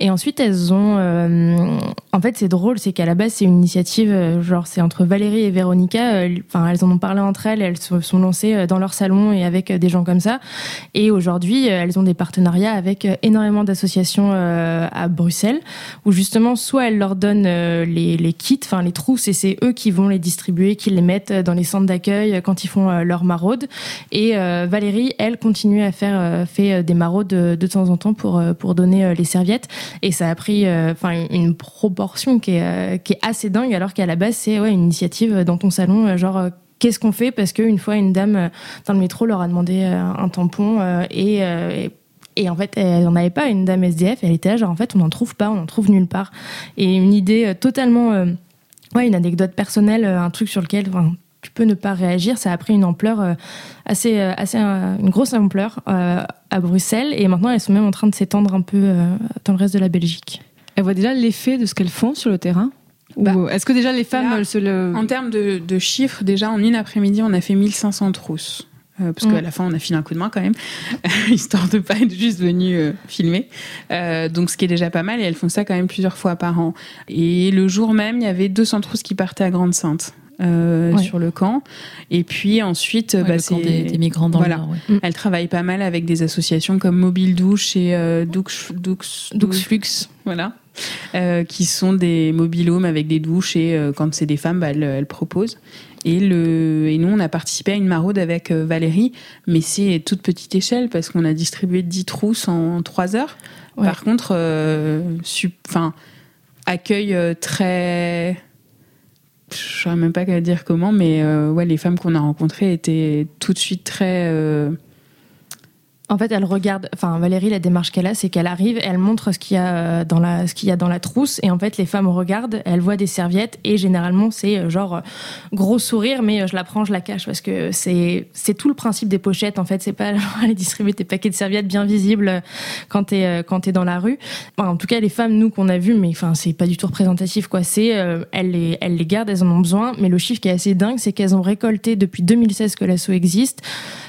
Et ensuite, elles ont... Euh, en fait, c'est drôle, c'est qu'à la base, c'est une initiative, euh, genre c'est entre Valérie et Véronica. Enfin, euh, elles en ont parlé entre elles, elles se sont lancées dans leur salon et avec des gens comme ça. Et aujourd'hui, elles ont des partenariats avec énormément d'associations euh, à Bruxelles où justement, soit elles leur donnent euh, les, les kits, enfin les trousses, et c'est eux qui vont les distribuer, qui les mettent dans les centres d'accueil quand ils font leur maraude. Et euh, Valérie, elle, continue à faire euh, fait des maraudes de, de temps en temps pour, pour donner euh, les serviettes. Et ça a pris euh, une proportion qui est, euh, qui est assez dingue, alors qu'à la base, c'est ouais, une initiative dans ton salon, genre... Euh, Qu'est-ce qu'on fait ? Parce qu'une fois, une dame dans le métro leur a demandé euh, un tampon euh, et... Euh, et Et en fait, elle n'en avait pas, une dame S D F, elle était là, genre en fait, on n'en trouve pas, on n'en trouve nulle part. Et une idée totalement... Euh, ouais, une anecdote personnelle, un truc sur lequel enfin, tu peux ne pas réagir, ça a pris une ampleur euh, assez... assez une grosse ampleur euh, à Bruxelles, et maintenant, elles sont même en train de s'étendre un peu euh, dans le reste de la Belgique. Elles voient déjà l'effet de ce qu'elles font sur le terrain ? Bah, Ou est-ce que déjà les femmes... Là, se le... En termes de, de chiffres, déjà, en une après-midi, on a fait mille cinq cents trousses. Parce qu'à mmh. la fin, on a filé un coup de main quand même, histoire de ne pas être juste venue euh, filmer. Euh, donc, ce qui est déjà pas mal, et elles font ça quand même plusieurs fois par an. Et le jour même, il y avait deux cents trousses qui partaient à Grande-Synthe. Euh, ouais. Sur le camp, et puis ensuite ouais, bah, le c'est... camp des, des migrants dans voilà. le Nord. Ouais. Elle travaille pas mal avec des associations comme Mobile Douche et euh, Doux Flux, voilà, euh, qui sont des mobile homes avec des douches, et euh, quand c'est des femmes, bah, elle, elle propose. Et le et nous on a participé à une maraude avec euh, Valérie, mais c'est toute petite échelle parce qu'on a distribué dix trousses en trois heures. Ouais. Par contre, enfin euh, sub... accueil euh, très je ne saurais même pas dire comment, mais euh, ouais, les femmes qu'on a rencontrées étaient tout de suite très... Euh... En fait, elle regarde... Enfin, Valérie, la démarche qu'elle a, c'est qu'elle arrive, elle montre ce qu'il y a dans la, ce qu'il y a dans la trousse, et en fait, les femmes regardent, elles voient des serviettes, et généralement, c'est genre gros sourire, mais je la prends, je la cache, parce que c'est, c'est tout le principe des pochettes, en fait. C'est pas genre aller distribuer tes paquets de serviettes bien visibles quand t'es, quand t'es dans la rue. Enfin, en tout cas, les femmes, nous, qu'on a vues, mais enfin, c'est pas du tout représentatif, quoi. C'est, euh, elles les, elles les gardent, elles en ont besoin, mais le chiffre qui est assez dingue, c'est qu'elles ont récolté, depuis deux mille seize que l'asso existe,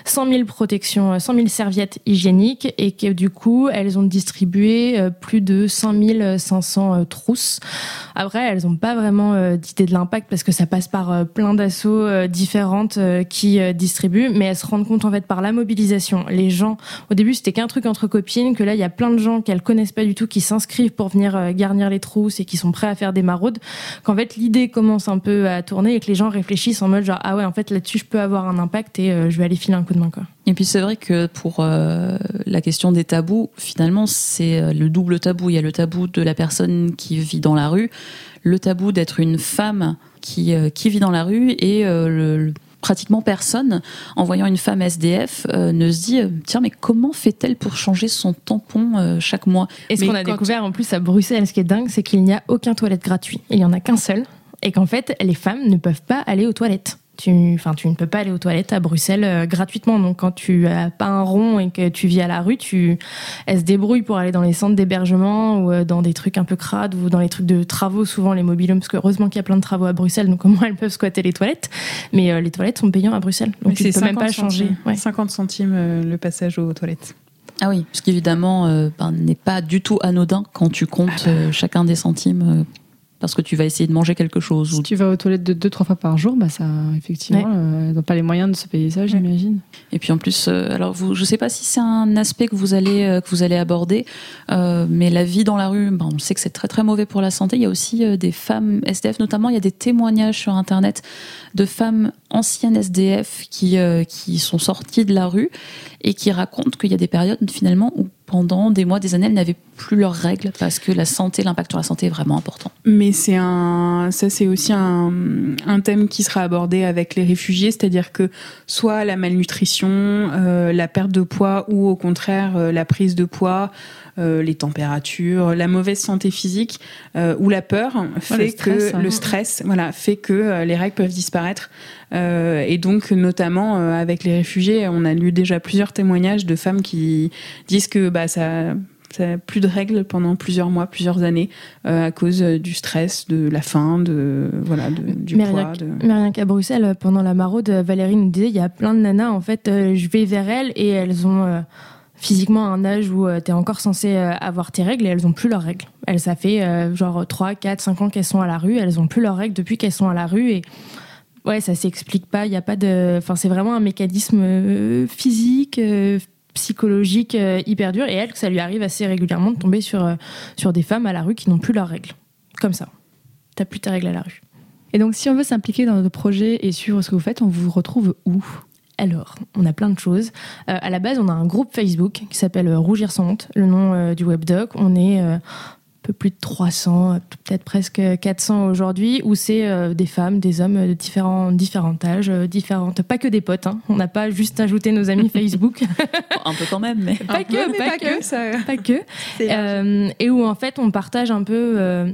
cent mille protections, cent mille serviettes hygiéniques, et que du coup elles ont distribué euh, plus de cinq mille cinq cents euh, trousses. Après, elles n'ont pas vraiment euh, d'idée de l'impact parce que ça passe par euh, plein d'assauts euh, différentes euh, qui euh, distribuent, mais elles se rendent compte en fait par la mobilisation. Les gens, au début c'était qu'un truc entre copines, que là il y a plein de gens qu'elles connaissent pas du tout qui s'inscrivent pour venir euh, garnir les trousses et qui sont prêts à faire des maraudes, qu'en fait l'idée commence un peu à tourner et que les gens réfléchissent en mode genre ah ouais en fait là-dessus je peux avoir un impact et euh, je vais aller filer un coup de main quoi. Et puis c'est vrai que pour euh, la question des tabous, finalement c'est le double tabou. Il y a le tabou de la personne qui vit dans la rue, le tabou d'être une femme qui, euh, qui vit dans la rue, et euh, le, le, pratiquement personne, en voyant une femme S D F, euh, ne se dit « Tiens, mais comment fait-elle pour changer son tampon euh, chaque mois ?» Et ce mais qu'on a découvert en plus à Bruxelles, ce qui est dingue, c'est qu'il n'y a aucun toilette gratuit. Il n'y en a qu'un seul, et qu'en fait, les femmes ne peuvent pas aller aux toilettes. tu, enfin, tu ne peux pas aller aux toilettes à Bruxelles euh, gratuitement. Donc, quand tu n'as pas un rond et que tu vis à la rue, tu, elle se débrouille pour aller dans les centres d'hébergement ou euh, dans des trucs un peu crades ou dans les trucs de travaux, souvent les mobilhomes, parce que heureusement qu'il y a plein de travaux à Bruxelles, donc au moins elles peuvent squatter les toilettes. Mais euh, les toilettes sont payantes à Bruxelles, donc tu ne peux même pas changer. Ouais. cinquante centimes euh, le passage aux toilettes. Ah oui, ce qui évidemment euh, ben, n'est pas du tout anodin quand tu comptes euh, chacun des centimes. Euh... Parce que tu vas essayer de manger quelque chose. Ou... Si tu vas aux toilettes de deux, trois fois par jour, bah ça, effectivement, ouais. euh, elles n'ont pas les moyens de se payer ça, j'imagine. Et puis en plus, euh, alors vous, je ne sais pas si c'est un aspect que vous allez euh, que vous allez aborder, euh, mais la vie dans la rue, bah, on sait que c'est très très mauvais pour la santé. Il y a aussi euh, des femmes S D F, notamment. Il y a des témoignages sur Internet de femmes anciennes S D F qui euh, qui sont sorties de la rue et qui racontent qu'il y a des périodes finalement où pendant des mois, des années, elles n'avaient plus leurs règles parce que la santé, l'impact sur la santé est vraiment important. Mais c'est un, ça c'est aussi un, un thème qui sera abordé avec les réfugiés, c'est-à-dire que soit la malnutrition, euh, la perte de poids ou au contraire euh, la prise de poids, euh, les températures, la mauvaise santé physique euh, ou la peur fait ouais, le stress, que hein. le stress, voilà, fait que euh, les règles peuvent disparaître. Euh, et donc notamment euh, avec les réfugiés, on a lu déjà plusieurs témoignages de femmes qui disent que bah ça, ça a plus de règles pendant plusieurs mois, plusieurs années euh, à cause du stress, de la faim, de voilà, de, du mais poids. Rien de... Mais rien qu'à Bruxelles, pendant la maraude, Valérie nous disait il y a plein de nanas en fait, euh, je vais vers elles et elles ont euh, physiquement un âge où euh, t'es encore censée euh, avoir tes règles et elles ont plus leurs règles. Elles, ça fait euh, genre trois, quatre, cinq ans qu'elles sont à la rue, elles ont plus leurs règles depuis qu'elles sont à la rue et ouais, ça s'explique pas, il y a pas de enfin c'est vraiment un mécanisme euh, physique euh, psychologique euh, hyper dur et elle, ça lui arrive assez régulièrement de tomber sur, euh, sur des femmes à la rue qui n'ont plus leurs règles. Comme ça. T'as plus ta règle à la rue. Et donc, si on veut s'impliquer dans notre projet et suivre ce que vous faites, on vous retrouve où ? Alors, on a plein de choses. Euh, à la base, on a un groupe Facebook qui s'appelle Rougir sans honte, le nom euh, du webdoc. On est... Euh, un peu plus de trois cents, peut-être presque quatre cents aujourd'hui, où c'est euh, des femmes, des hommes de différents, différents âges, euh, différentes, pas que des potes, hein. On n'a pas juste ajouté nos amis Facebook. Un peu quand même, mais... Pas que, peu, mais pas, pas que, que ça... pas que. Euh, et où en fait on partage un peu euh,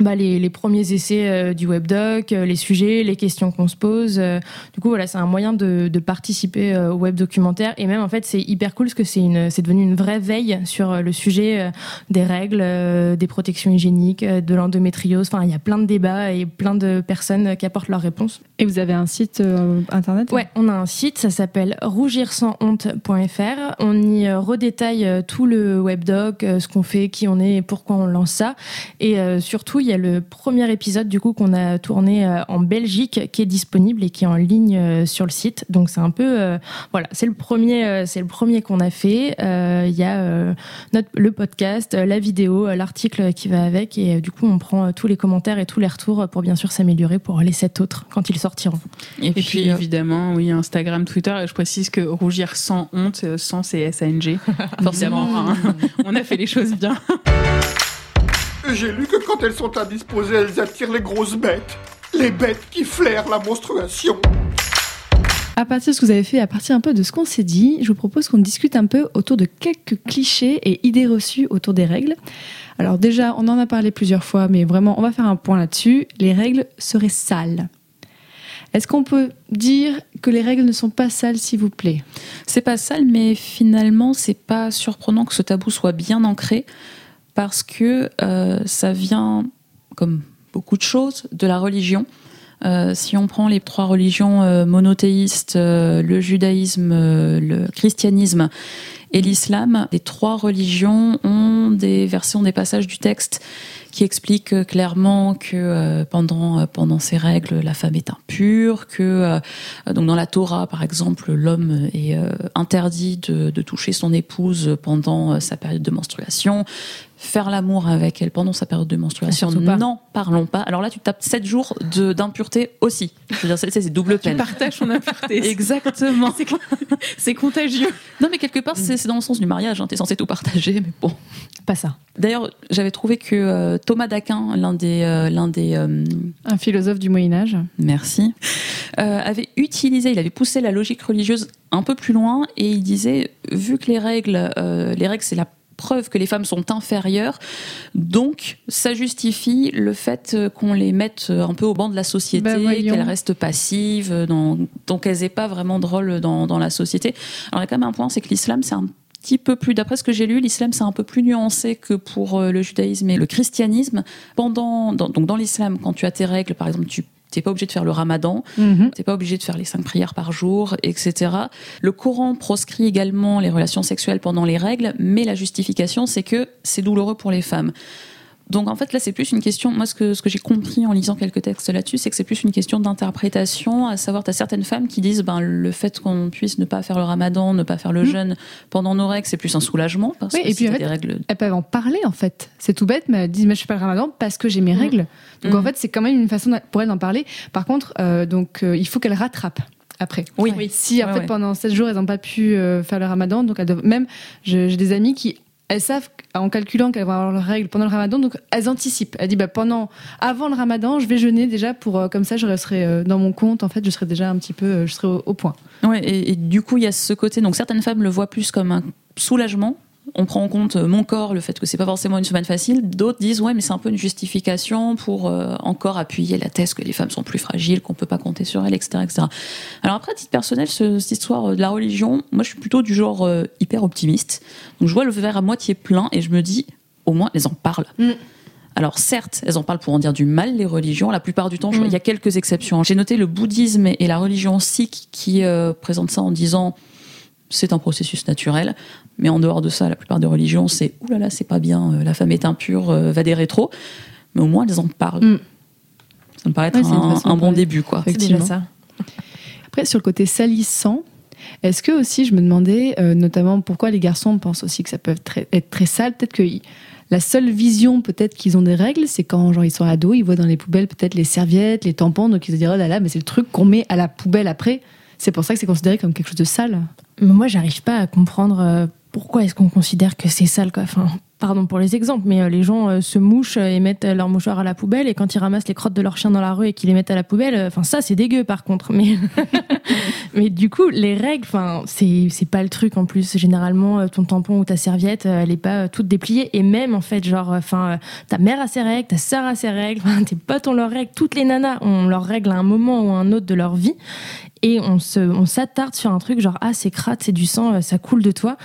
bah, les, les premiers essais euh, du webdoc, euh, les sujets, les questions qu'on se pose. Euh, du coup voilà, c'est un moyen de, de participer euh, au web documentaire et même en fait c'est hyper cool parce que c'est une, c'est devenu une vraie veille sur euh, le sujet euh, des règles, euh, des protections hygiéniques, euh, de l'endométriose. Enfin il y a plein de débats et plein de personnes euh, qui apportent leurs réponses. Et vous avez un site euh, internet hein ? Ouais, on a un site, ça s'appelle rougir sans honte point f r. On y euh, redétaille euh, tout le webdoc, euh, ce qu'on fait, qui on est, et pourquoi on lance ça et euh, surtout il y a le premier épisode du coup qu'on a tourné en Belgique qui est disponible et qui est en ligne sur le site. Donc c'est un peu euh, voilà, c'est le premier euh, c'est le premier qu'on a fait. Euh, il y a euh, notre le podcast, la vidéo, l'article qui va avec et euh, du coup on prend tous les commentaires et tous les retours pour bien sûr s'améliorer pour les sept autres quand ils sortiront. Et, et puis, puis euh... évidemment oui Instagram, Twitter et je précise que rougir sans honte, sans c'est S A N G forcément. Hein. On a fait les choses bien. J'ai lu que quand elles sont indisposées, elles attirent les grosses bêtes. Les bêtes qui flairent la menstruation. À partir de ce que vous avez fait, à partir un peu de ce qu'on s'est dit, je vous propose qu'on discute un peu autour de quelques clichés et idées reçues autour des règles. Alors déjà, on en a parlé plusieurs fois, mais vraiment, on va faire un point là-dessus. Les règles seraient sales. Est-ce qu'on peut dire que les règles ne sont pas sales, s'il vous plaît ? C'est pas sale, mais finalement, c'est pas surprenant que ce tabou soit bien ancré. Parce que euh, ça vient, comme beaucoup de choses, de la religion. Euh, si on prend les trois religions euh, monothéistes, euh, le judaïsme, euh, le christianisme et l'islam, les trois religions ont des versions, des passages du texte qui expliquent clairement que euh, pendant euh, pendant ces règles, la femme est impure, que euh, donc dans la Torah par exemple, l'homme est euh, interdit de, de toucher son épouse pendant euh, sa période de menstruation. Faire l'amour avec elle pendant sa période de menstruation, n'en parlons pas. Alors là, tu tapes sept jours de, d'impureté aussi. Je veux dire, c'est, c'est double peine. Tu partages son impureté. Exactement. C'est, c'est contagieux. Non, mais quelque part, c'est, c'est dans le sens du mariage. Hein. T'es censé tout partager, mais bon. Pas ça. D'ailleurs, j'avais trouvé que euh, Thomas d'Aquin, l'un des... Euh, l'un des euh, un philosophe du Moyen-Âge. Merci. Euh, avait utilisé, il avait poussé la logique religieuse un peu plus loin et il disait, vu que les règles, euh, les règles, c'est la preuve que les femmes sont inférieures, donc ça justifie le fait qu'on les mette un peu au banc de la société, bah qu'elles restent passives, dans, donc qu'elles n'aient pas vraiment de rôle dans, dans la société. Alors il y a quand même un point, c'est que l'islam, c'est un petit peu plus, d'après ce que j'ai lu, l'islam c'est un peu plus nuancé que pour le judaïsme et le christianisme. Pendant, dans, donc dans l'islam, quand tu as tes règles, par exemple, tu t'es pas obligé de faire le ramadan, mmh. t'es pas obligé de faire les cinq prières par jour, et cetera. Le Coran proscrit également les relations sexuelles pendant les règles, mais la justification, c'est que c'est douloureux pour les femmes. Donc en fait, là, c'est plus une question... Moi, ce que, ce que j'ai compris en lisant quelques textes là-dessus, c'est que c'est plus une question d'interprétation, à savoir, t'as certaines femmes qui disent ben, le fait qu'on puisse ne pas faire le ramadan, ne pas faire le mmh. jeûne pendant nos règles, c'est plus un soulagement. Parce oui, que et puis en fait, des règles... elles peuvent en parler, en fait. C'est tout bête, mais elles disent « mais je fais pas le ramadan parce que j'ai mes mmh. règles ». Donc mmh. en fait, c'est quand même une façon pour elles d'en parler. Par contre, euh, donc, euh, il faut qu'elles rattrapent. Après. Oui. oui. Si en ouais, fait, ouais. pendant sept jours, elles n'ont pas pu euh, faire le ramadan, donc elles doivent... même, je, j'ai des amies qui... Elles savent, en calculant qu'elles vont avoir leurs règles pendant le ramadan, donc elles anticipent. Elles disent, bah, pendant, avant le ramadan, je vais jeûner déjà, pour, euh, comme ça je serai euh, dans mon compte, en fait, je serai déjà un petit peu, euh, je serai au, au point. Ouais, et, et du coup, il y a ce côté, donc certaines femmes le voient plus comme un soulagement, on prend en compte mon corps, le fait que c'est pas forcément une semaine facile, d'autres disent, ouais, mais c'est un peu une justification pour euh, encore appuyer la thèse que les femmes sont plus fragiles, qu'on peut pas compter sur elles, et cetera, et cetera. Alors après, à titre personnel, ce, cette histoire de la religion, moi je suis plutôt du genre euh, hyper optimiste, donc je vois le verre à moitié plein et je me dis, au moins elles en parlent. Mmh. Alors certes, elles en parlent pour en dire du mal, les religions, la plupart du temps, je vois, il y a quelques exceptions. J'ai noté le bouddhisme et la religion sikh qui euh, présentent ça en disant... c'est un processus naturel, mais en dehors de ça, la plupart des religions, c'est « oulala, c'est pas bien, euh, la femme est impure, euh, va des rétros », mais au moins, elles en parlent. Mm. Ça me paraît être oui, un, un bon début, quoi. C'est déjà ça. Après, sur le côté salissant, est-ce que aussi, je me demandais, euh, notamment pourquoi les garçons pensent aussi que ça peut être très, être très sale, peut-être que... La seule vision peut-être qu'ils ont des règles, c'est quand genre, ils sont ados, ils voient dans les poubelles peut-être les serviettes, les tampons, donc ils se disent « oh là là, mais c'est le truc qu'on met à la poubelle après ». C'est pour ça que c'est considéré comme quelque chose de sale. Moi, j'arrive pas à comprendre pourquoi est-ce qu'on considère que c'est sale, quoi. Enfin, pardon pour les exemples, mais les gens se mouchent et mettent leur mouchoir à la poubelle, et quand ils ramassent les crottes de leur chien dans la rue et qu'ils les mettent à la poubelle, enfin ça c'est dégueu par contre. Mais mais du coup, les règles, enfin c'est c'est pas le truc en plus. Généralement, ton tampon ou ta serviette, elle est pas toute dépliée. Et même en fait, genre, enfin ta mère a ses règles, ta sœur a ses règles, tes potes ont leurs règles, toutes les nanas ont leurs règles à un moment ou à un autre de leur vie. Et on se, on s'attarde sur un truc genre, ah, c'est crade, c'est du sang, ça coule de toi.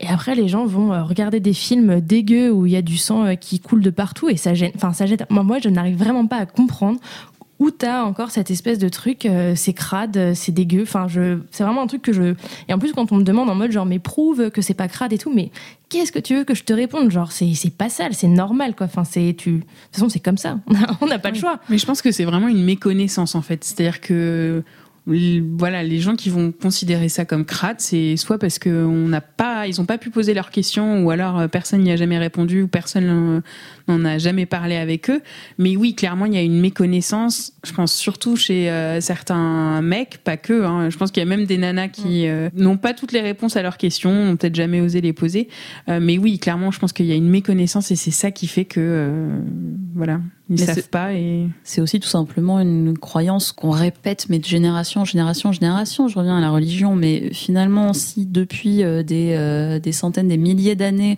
Et après, les gens vont regarder des films dégueux où il y a du sang qui coule de partout et ça gêne. Enfin, ça jette. Moi, moi, je n'arrive vraiment pas à comprendre où t'as encore cette espèce de truc, euh, c'est crade, c'est dégueu. Enfin, je, c'est vraiment un truc que je. Et en plus, quand on me demande en mode genre, mais prouve que c'est pas crade et tout, mais qu'est-ce que tu veux que je te réponde ? Genre, c'est, c'est pas sale, c'est normal, quoi. Enfin, c'est, tu... De toute façon, c'est comme ça. On n'a pas le choix. Mais je pense que c'est vraiment une méconnaissance, en fait. C'est-à-dire que. Voilà, les gens qui vont considérer ça comme crade, c'est soit parce qu'on n'a pas, ils n'ont pas pu poser leurs questions, ou alors personne n'y a jamais répondu, ou personne n'en a jamais parlé avec eux. Mais oui, clairement, il y a une méconnaissance. Je pense surtout chez euh, certains mecs, pas que. Hein. Je pense qu'il y a même des nanas qui euh, n'ont pas toutes les réponses à leurs questions, n'ont peut-être jamais osé les poser. Euh, mais oui, clairement, je pense qu'il y a une méconnaissance, et c'est ça qui fait que, euh, voilà. Ils mais savent c'est, pas et... C'est aussi tout simplement une croyance qu'on répète, mais de génération en génération en génération. Je reviens à la religion, mais finalement, si depuis des, euh, des centaines, des milliers d'années,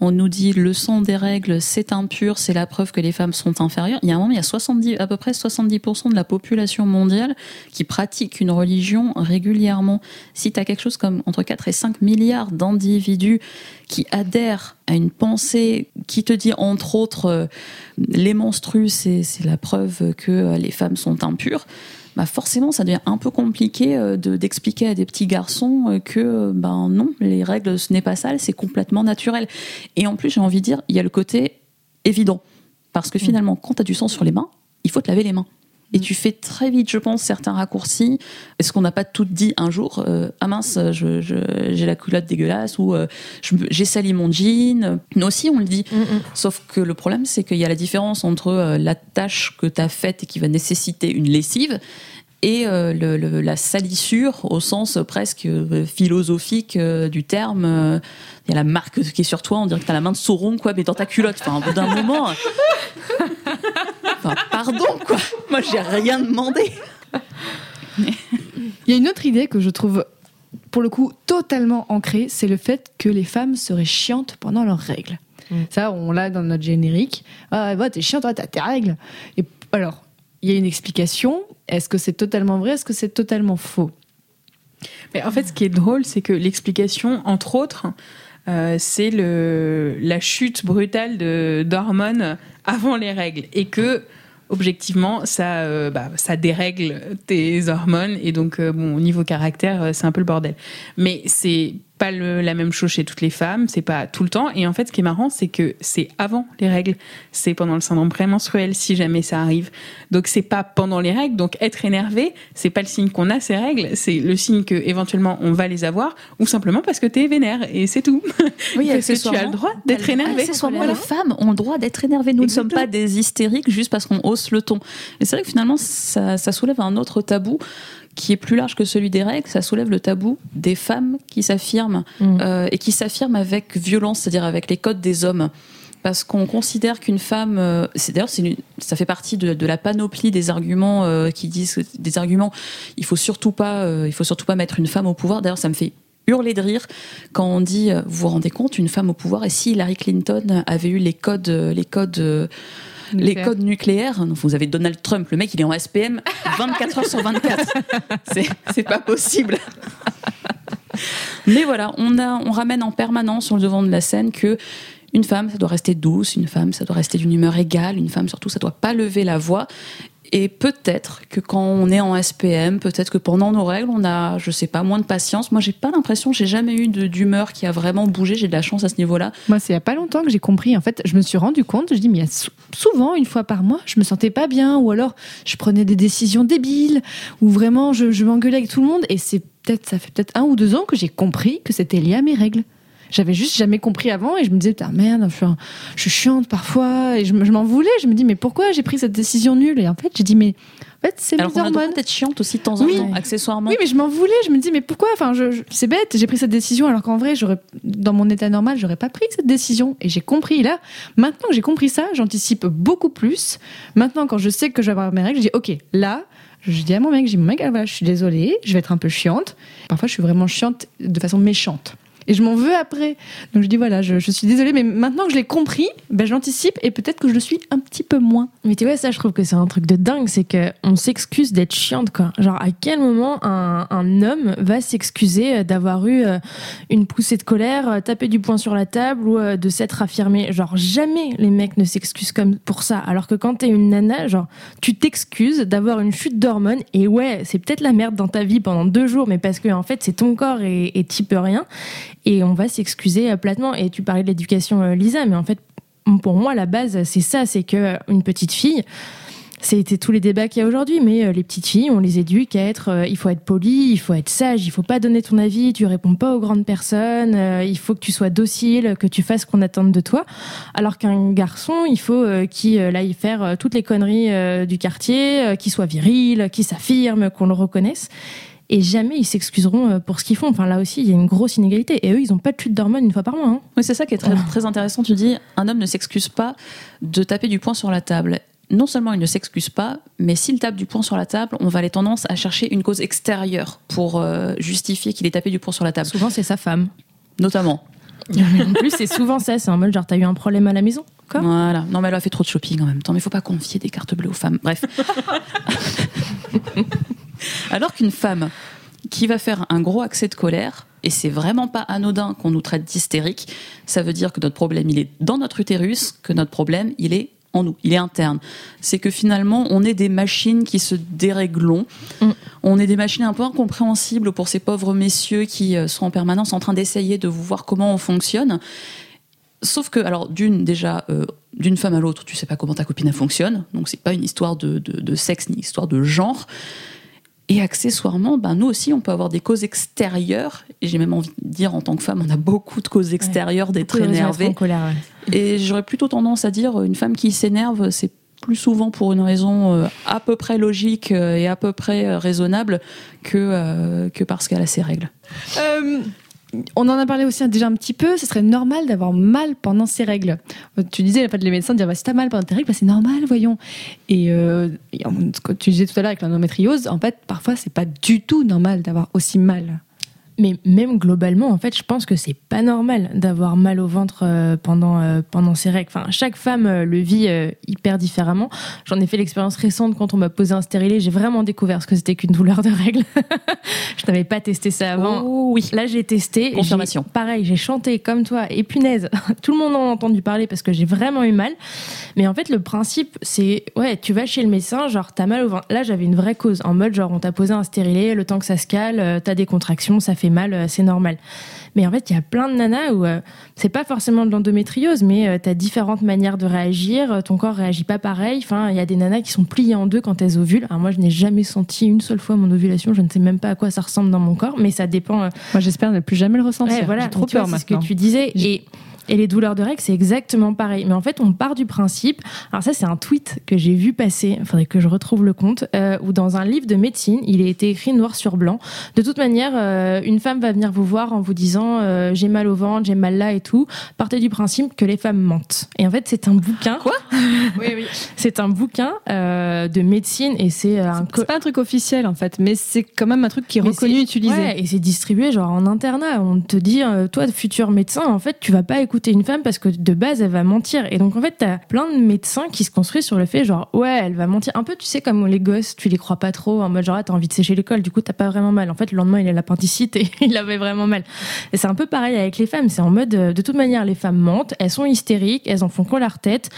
on nous dit le sang des règles, c'est impur, c'est la preuve que les femmes sont inférieures, il y a un moment, il y a soixante-dix, à peu près soixante-dix pour cent de la population mondiale qui pratique une religion régulièrement. Si tu as quelque chose comme entre quatre et cinq milliards d'individus qui adhèrent à une pensée qui te dit, entre autres, euh, les menstrues, c'est, c'est la preuve que euh, les femmes sont impures, bah forcément, ça devient un peu compliqué euh, de, d'expliquer à des petits garçons euh, que euh, ben non, les règles, ce n'est pas sale, c'est complètement naturel. Et en plus, j'ai envie de dire, il y a le côté évident. Parce que finalement, quand tu as du sang sur les mains, il faut te laver les mains. Et tu fais très vite, je pense, certains raccourcis. Est-ce qu'on n'a pas toutes dit un jour euh, « Ah mince, je, je, j'ai la culotte dégueulasse » ou euh, « J'ai sali mon jean ». Nous aussi, on le dit. Mm-mm. Sauf que le problème, c'est qu'il y a la différence entre euh, la tâche que tu as faite et qui va nécessiter une lessive et euh, le, le, la salissure au sens presque euh, philosophique euh, du terme. Euh, il y a la marque qui est sur toi, on dirait que tu as la main de Sauron, quoi, mais dans ta culotte. Enfin, au bout d'un moment... Enfin, pardon, quoi. Moi, j'ai rien demandé. Mais... Il y a une autre idée que je trouve pour le coup totalement ancré, c'est le fait que les femmes seraient chiantes pendant leurs règles. Mmh. Ça, on l'a dans notre générique. Ah, bah, t'es chiante, ah, t'as tes règles. Et alors, il y a une explication. Est-ce que c'est totalement vrai? Est-ce que c'est totalement faux? Mais en fait, ce qui est drôle, c'est que l'explication, entre autres, euh, c'est le, la chute brutale de, d'hormones avant les règles. Et que, objectivement, ça, euh, bah, ça dérègle tes hormones. Et donc, euh, bon, au niveau caractère, c'est un peu le bordel. Mais c'est pas le, la même chose chez toutes les femmes, c'est pas tout le temps. Et en fait, ce qui est marrant, c'est que c'est avant les règles, c'est pendant le syndrome prémenstruel, si jamais ça arrive. Donc, c'est pas pendant les règles. Donc, être énervé, c'est pas le signe qu'on a ces règles, c'est le signe que éventuellement on va les avoir, ou simplement parce que t'es vénère, et c'est tout. Oui, parce que tu as le droit d'être énervé. Accessoirement, voilà. Les femmes ont le droit d'être énervées. Nous Exactement. Ne sommes pas des hystériques juste parce qu'on hausse le ton. Et c'est vrai que finalement, ça, ça soulève un autre tabou qui est plus large que celui des règles, ça soulève le tabou des femmes qui s'affirment, mmh. euh, et qui s'affirment avec violence, c'est-à-dire avec les codes des hommes. Parce qu'on considère qu'une femme, euh, c'est d'ailleurs c'est une, ça fait partie de, de la panoplie des arguments euh, qui disent des arguments. Il faut surtout pas, euh, il faut surtout pas mettre une femme au pouvoir. D'ailleurs, ça me fait hurler de rire quand on dit, euh, vous vous rendez compte, une femme au pouvoir. Et si Hillary Clinton avait eu les codes, les codes. Euh, Les Nucléaire. codes nucléaires, vous avez Donald Trump, le mec il est en S P M vingt-quatre heures sur vingt-quatre. C'est, c'est pas possible. Mais voilà, on, a, on ramène en permanence sur le devant de la scène que une femme ça doit rester douce, une femme ça doit rester d'une humeur égale, une femme surtout ça doit pas lever la voix. Et peut-être que quand on est en S P M, peut-être que pendant nos règles, on a, je sais pas, moins de patience. Moi, j'ai pas l'impression, j'ai jamais eu de, d'humeur qui a vraiment bougé. J'ai de la chance à ce niveau-là. Moi, c'est il y a pas longtemps que j'ai compris. En fait, je me suis rendu compte. Je dis, mais il y a souvent, une fois par mois, je me sentais pas bien, ou alors je prenais des décisions débiles, ou vraiment je, je m'engueulais avec tout le monde. Et c'est peut-être, ça fait peut-être un ou deux ans que j'ai compris que c'était lié à mes règles. J'avais juste jamais compris avant et je me disais, putain, merde, je suis, un... je suis chiante parfois et je, je m'en voulais. Je me dis, mais pourquoi j'ai pris cette décision nulle? Et en fait, j'ai dit, mais en fait, c'est Alors mes hormones. Alors, on a le droit d'être chiante aussi de temps en oui. temps, accessoirement. Oui, mais je m'en voulais. Je me dis, mais pourquoi? Enfin, je, je... c'est bête, j'ai pris cette décision alors qu'en vrai, j'aurais... dans mon état normal, j'aurais pas pris cette décision. Et j'ai compris, là, maintenant que j'ai compris ça, j'anticipe beaucoup plus. Maintenant, quand je sais que je vais avoir mes règles, je dis, ok, là, je dis à mon mec, je dis, mon mec, ah, voilà, je suis désolée, je vais être un peu chiante. Parfois, je suis vraiment chiante de façon méchante. Et je m'en veux après. Donc je dis voilà, je, je suis désolée, mais maintenant que je l'ai compris, ben j'anticipe et peut-être que je le suis un petit peu moins. Mais tu vois, ça, je trouve que c'est un truc de dingue, c'est qu'on s'excuse d'être chiante, quoi. Genre, à quel moment un, un homme va s'excuser d'avoir eu une poussée de colère, taper du poing sur la table ou de s'être affirmé? Genre, jamais les mecs ne s'excusent comme pour ça. Alors que quand t'es une nana, genre, tu t'excuses d'avoir une chute d'hormones et ouais, c'est peut-être la merde dans ta vie pendant deux jours, mais parce que en fait, c'est ton corps et, et t'y peux rien. Et on va s'excuser platement. Et tu parlais de l'éducation, Lisa, mais en fait, pour moi, la base, c'est ça, c'est qu'une petite fille, c'était tous les débats qu'il y a aujourd'hui, mais les petites filles, on les éduque à être, il faut être poli, il faut être sage, il faut pas donner ton avis, tu réponds pas aux grandes personnes, il faut que tu sois docile, que tu fasses ce qu'on attend de toi. Alors qu'un garçon, il faut qu'il aille faire toutes les conneries du quartier, qu'il soit viril, qu'il s'affirme, qu'on le reconnaisse. Et jamais ils s'excuseront pour ce qu'ils font. Enfin, là aussi, il y a une grosse inégalité. Et eux, ils n'ont pas de chute d'hormones une fois par mois. Hein. Oui, c'est ça qui est très, très intéressant. Tu dis, un homme ne s'excuse pas de taper du poing sur la table. Non seulement il ne s'excuse pas, mais s'il tape du poing sur la table, on va aller tendance à chercher une cause extérieure pour euh, justifier qu'il ait tapé du poing sur la table. Souvent, c'est sa femme. Notamment. Mais en plus, c'est souvent ça. C'est en mode, genre, t'as eu un problème à la maison. Quoi ? Voilà. Non, mais elle a fait trop de shopping en même temps. Mais il ne faut pas confier des cartes bleues aux femmes. Bref. Alors qu'une femme qui va faire un gros accès de colère, et c'est vraiment pas anodin qu'on nous traite d'hystérique, ça veut dire que notre problème il est dans notre utérus, que notre problème il est en nous, il est interne. C'est que finalement on est des machines qui se déréglent, mm. on est des machines un peu incompréhensibles pour ces pauvres messieurs qui sont en permanence en train d'essayer de vous voir comment on fonctionne. Sauf que, alors d'une déjà, euh, d'une femme à l'autre, tu sais pas comment ta copine fonctionne, donc c'est pas une histoire de, de, de sexe ni une histoire de genre. Et accessoirement, ben nous aussi, on peut avoir des causes extérieures. Et j'ai même envie de dire, en tant que femme, on a beaucoup de causes extérieures, ouais, d'être énervée. Colère, ouais. Et j'aurais plutôt tendance à dire, une femme qui s'énerve, c'est plus souvent pour une raison à peu près logique et à peu près raisonnable que, euh, que parce qu'elle a ses règles. Euh... On en a parlé aussi déjà un petit peu, ce serait normal d'avoir mal pendant ses règles. Tu disais, en fait, les médecins disaient, bah, si t'as mal pendant tes règles, bah, c'est normal, voyons. Et euh, tu disais tout à l'heure avec l'endométriose, en fait, parfois, c'est pas du tout normal d'avoir aussi mal. Mais même globalement, en fait, je pense que c'est pas normal d'avoir mal au ventre pendant euh, pendant ses règles. Enfin, chaque femme le vit euh, hyper différemment. J'en ai fait l'expérience récente quand on m'a posé un stérilet. J'ai vraiment découvert ce que c'était qu'une douleur de règles. Je n'avais pas testé ça avant. Oh, oui. Là, j'ai testé. Confirmation. J'ai, pareil, j'ai chanté comme toi. Et punaise, tout le monde en a entendu parler parce que j'ai vraiment eu mal. Mais en fait, le principe, c'est ouais, tu vas chez le médecin, genre t'as mal au ventre. Là, j'avais une vraie cause, en mode genre on t'a posé un stérilet, le temps que ça se cale, t'as des contractions, ça fait mal, c'est normal. Mais en fait, il y a plein de nanas où euh, c'est pas forcément de l'endométriose, mais euh, t'as différentes manières de réagir, ton corps réagit pas pareil. Enfin, il y a des nanas qui sont pliées en deux quand elles ovulent. Alors moi, je n'ai jamais senti une seule fois mon ovulation, je ne sais même pas à quoi ça ressemble dans mon corps, mais ça dépend. Euh... Moi, j'espère ne plus jamais le ressentir. Ouais, voilà, j'ai trop peur maintenant. C'est ce que tu disais. Et... Et les douleurs de règles, c'est exactement pareil. Mais en fait, on part du principe... Alors ça, c'est un tweet que j'ai vu passer, il faudrait que je retrouve le compte, euh, où dans un livre de médecine, il est écrit noir sur blanc. De toute manière, euh, une femme va venir vous voir en vous disant euh, « j'ai mal au ventre, j'ai mal là et tout ». Partez du principe que les femmes mentent. Et en fait, c'est un bouquin... Quoi ? Oui, oui. C'est un bouquin euh, de médecine et c'est... Euh, un co- c'est pas un truc officiel, en fait, mais c'est quand même un truc qui est mais reconnu, utilisé. Ouais, et c'est distribué genre en internat. On te dit euh, « toi, futur médecin, en fait, tu vas pas écouter une femme parce que de base elle va mentir ». Et donc en fait t'as plein de médecins qui se construisent sur le fait genre ouais elle va mentir, un peu tu sais comme les gosses, tu les crois pas trop, en mode genre ah, t'as envie de sécher l'école, du coup t'as pas vraiment mal, en fait le lendemain il a l'appendicite et il avait vraiment mal. Et c'est un peu pareil avec les femmes, c'est en mode de toute manière les femmes mentent, elles sont hystériques, elles en font qu'en leur tête.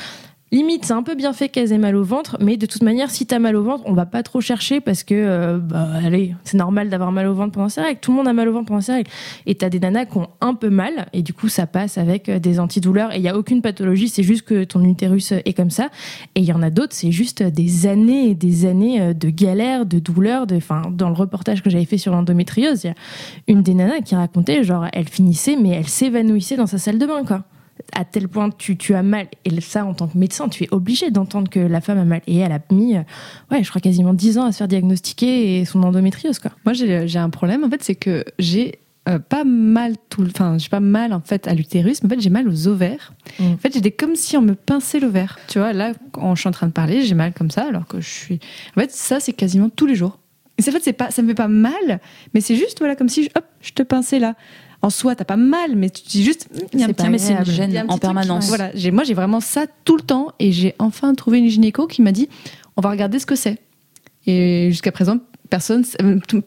Limite, c'est un peu bien fait qu'elles aient mal au ventre, mais de toute manière, si t'as mal au ventre, on va pas trop chercher parce que, euh, bah, allez, c'est normal d'avoir mal au ventre pendant ses règles. Tout le monde a mal au ventre pendant ses règles. Et t'as des nanas qui ont un peu mal, et du coup, ça passe avec des antidouleurs, et il y a aucune pathologie, c'est juste que ton utérus est comme ça. Et il y en a d'autres, c'est juste des années et des années de galères, de douleurs, de, enfin, dans le reportage que j'avais fait sur l'endométriose, il y a une des nanas qui racontait, genre, elle finissait, mais elle s'évanouissait dans sa salle de bain, quoi. À tel point tu, tu as mal, et ça en tant que médecin tu es obligé d'entendre que la femme a mal, et elle a mis ouais je crois quasiment dix ans à se faire diagnostiquer et son endométriose quoi. Moi j'ai, j'ai un problème en fait, c'est que j'ai euh, pas mal tout, enfin j'ai pas mal en fait à l'utérus, mais en fait j'ai mal aux ovaires. Mmh. En fait j'ai des, comme si on me pinçait l'ovaire, tu vois, là quand je suis en train de parler j'ai mal comme ça alors que je suis, en fait ça c'est quasiment tous les jours. Et en fait c'est pas, ça me fait pas mal, mais c'est juste voilà comme si je, hop je te pinçais là. En soi, t'as pas mal, mais tu dis juste... Il y a un petit, mais c'est une gêne en permanence. Truc, voilà, j'ai, moi, j'ai vraiment ça tout le temps. Et j'ai enfin trouvé une gynéco qui m'a dit, on va regarder ce que c'est. Et jusqu'à présent, personne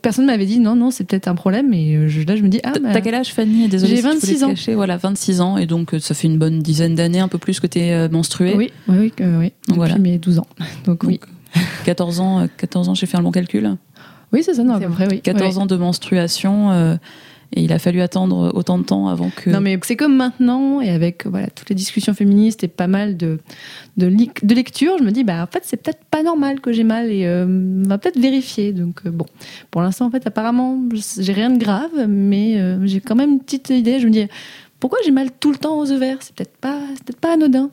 personne m'avait dit, non, non, c'est peut-être un problème. Et je, là, je me dis... ah mais... T'as quel âge, Fanny ? Désolée, j'ai si vingt-six ans. Cacher, voilà, vingt-six ans. Et donc, ça fait une bonne dizaine d'années, un peu plus, que t'es menstruée. Oui, oui, oui. Euh, oui. Depuis voilà. Mes douze ans. Donc, donc oui. quatorze ans, quatorze ans, j'ai fait un bon calcul ? Oui, c'est ça, non, c'est à peu près, oui. quatorze oui. Ans de menstruation... Euh, Et il a fallu attendre autant de temps avant que... Non, mais c'est comme maintenant, et avec voilà, toutes les discussions féministes et pas mal de, de, li- de lectures, je me dis, bah, en fait, c'est peut-être pas normal que j'ai mal, et euh, on va peut-être vérifier. Donc, euh, bon, pour l'instant, en fait, apparemment, j'ai rien de grave, mais euh, j'ai quand même une petite idée. Je me dis, pourquoi j'ai mal tout le temps aux ovaires ? C'est peut-être pas, c'est peut-être pas anodin.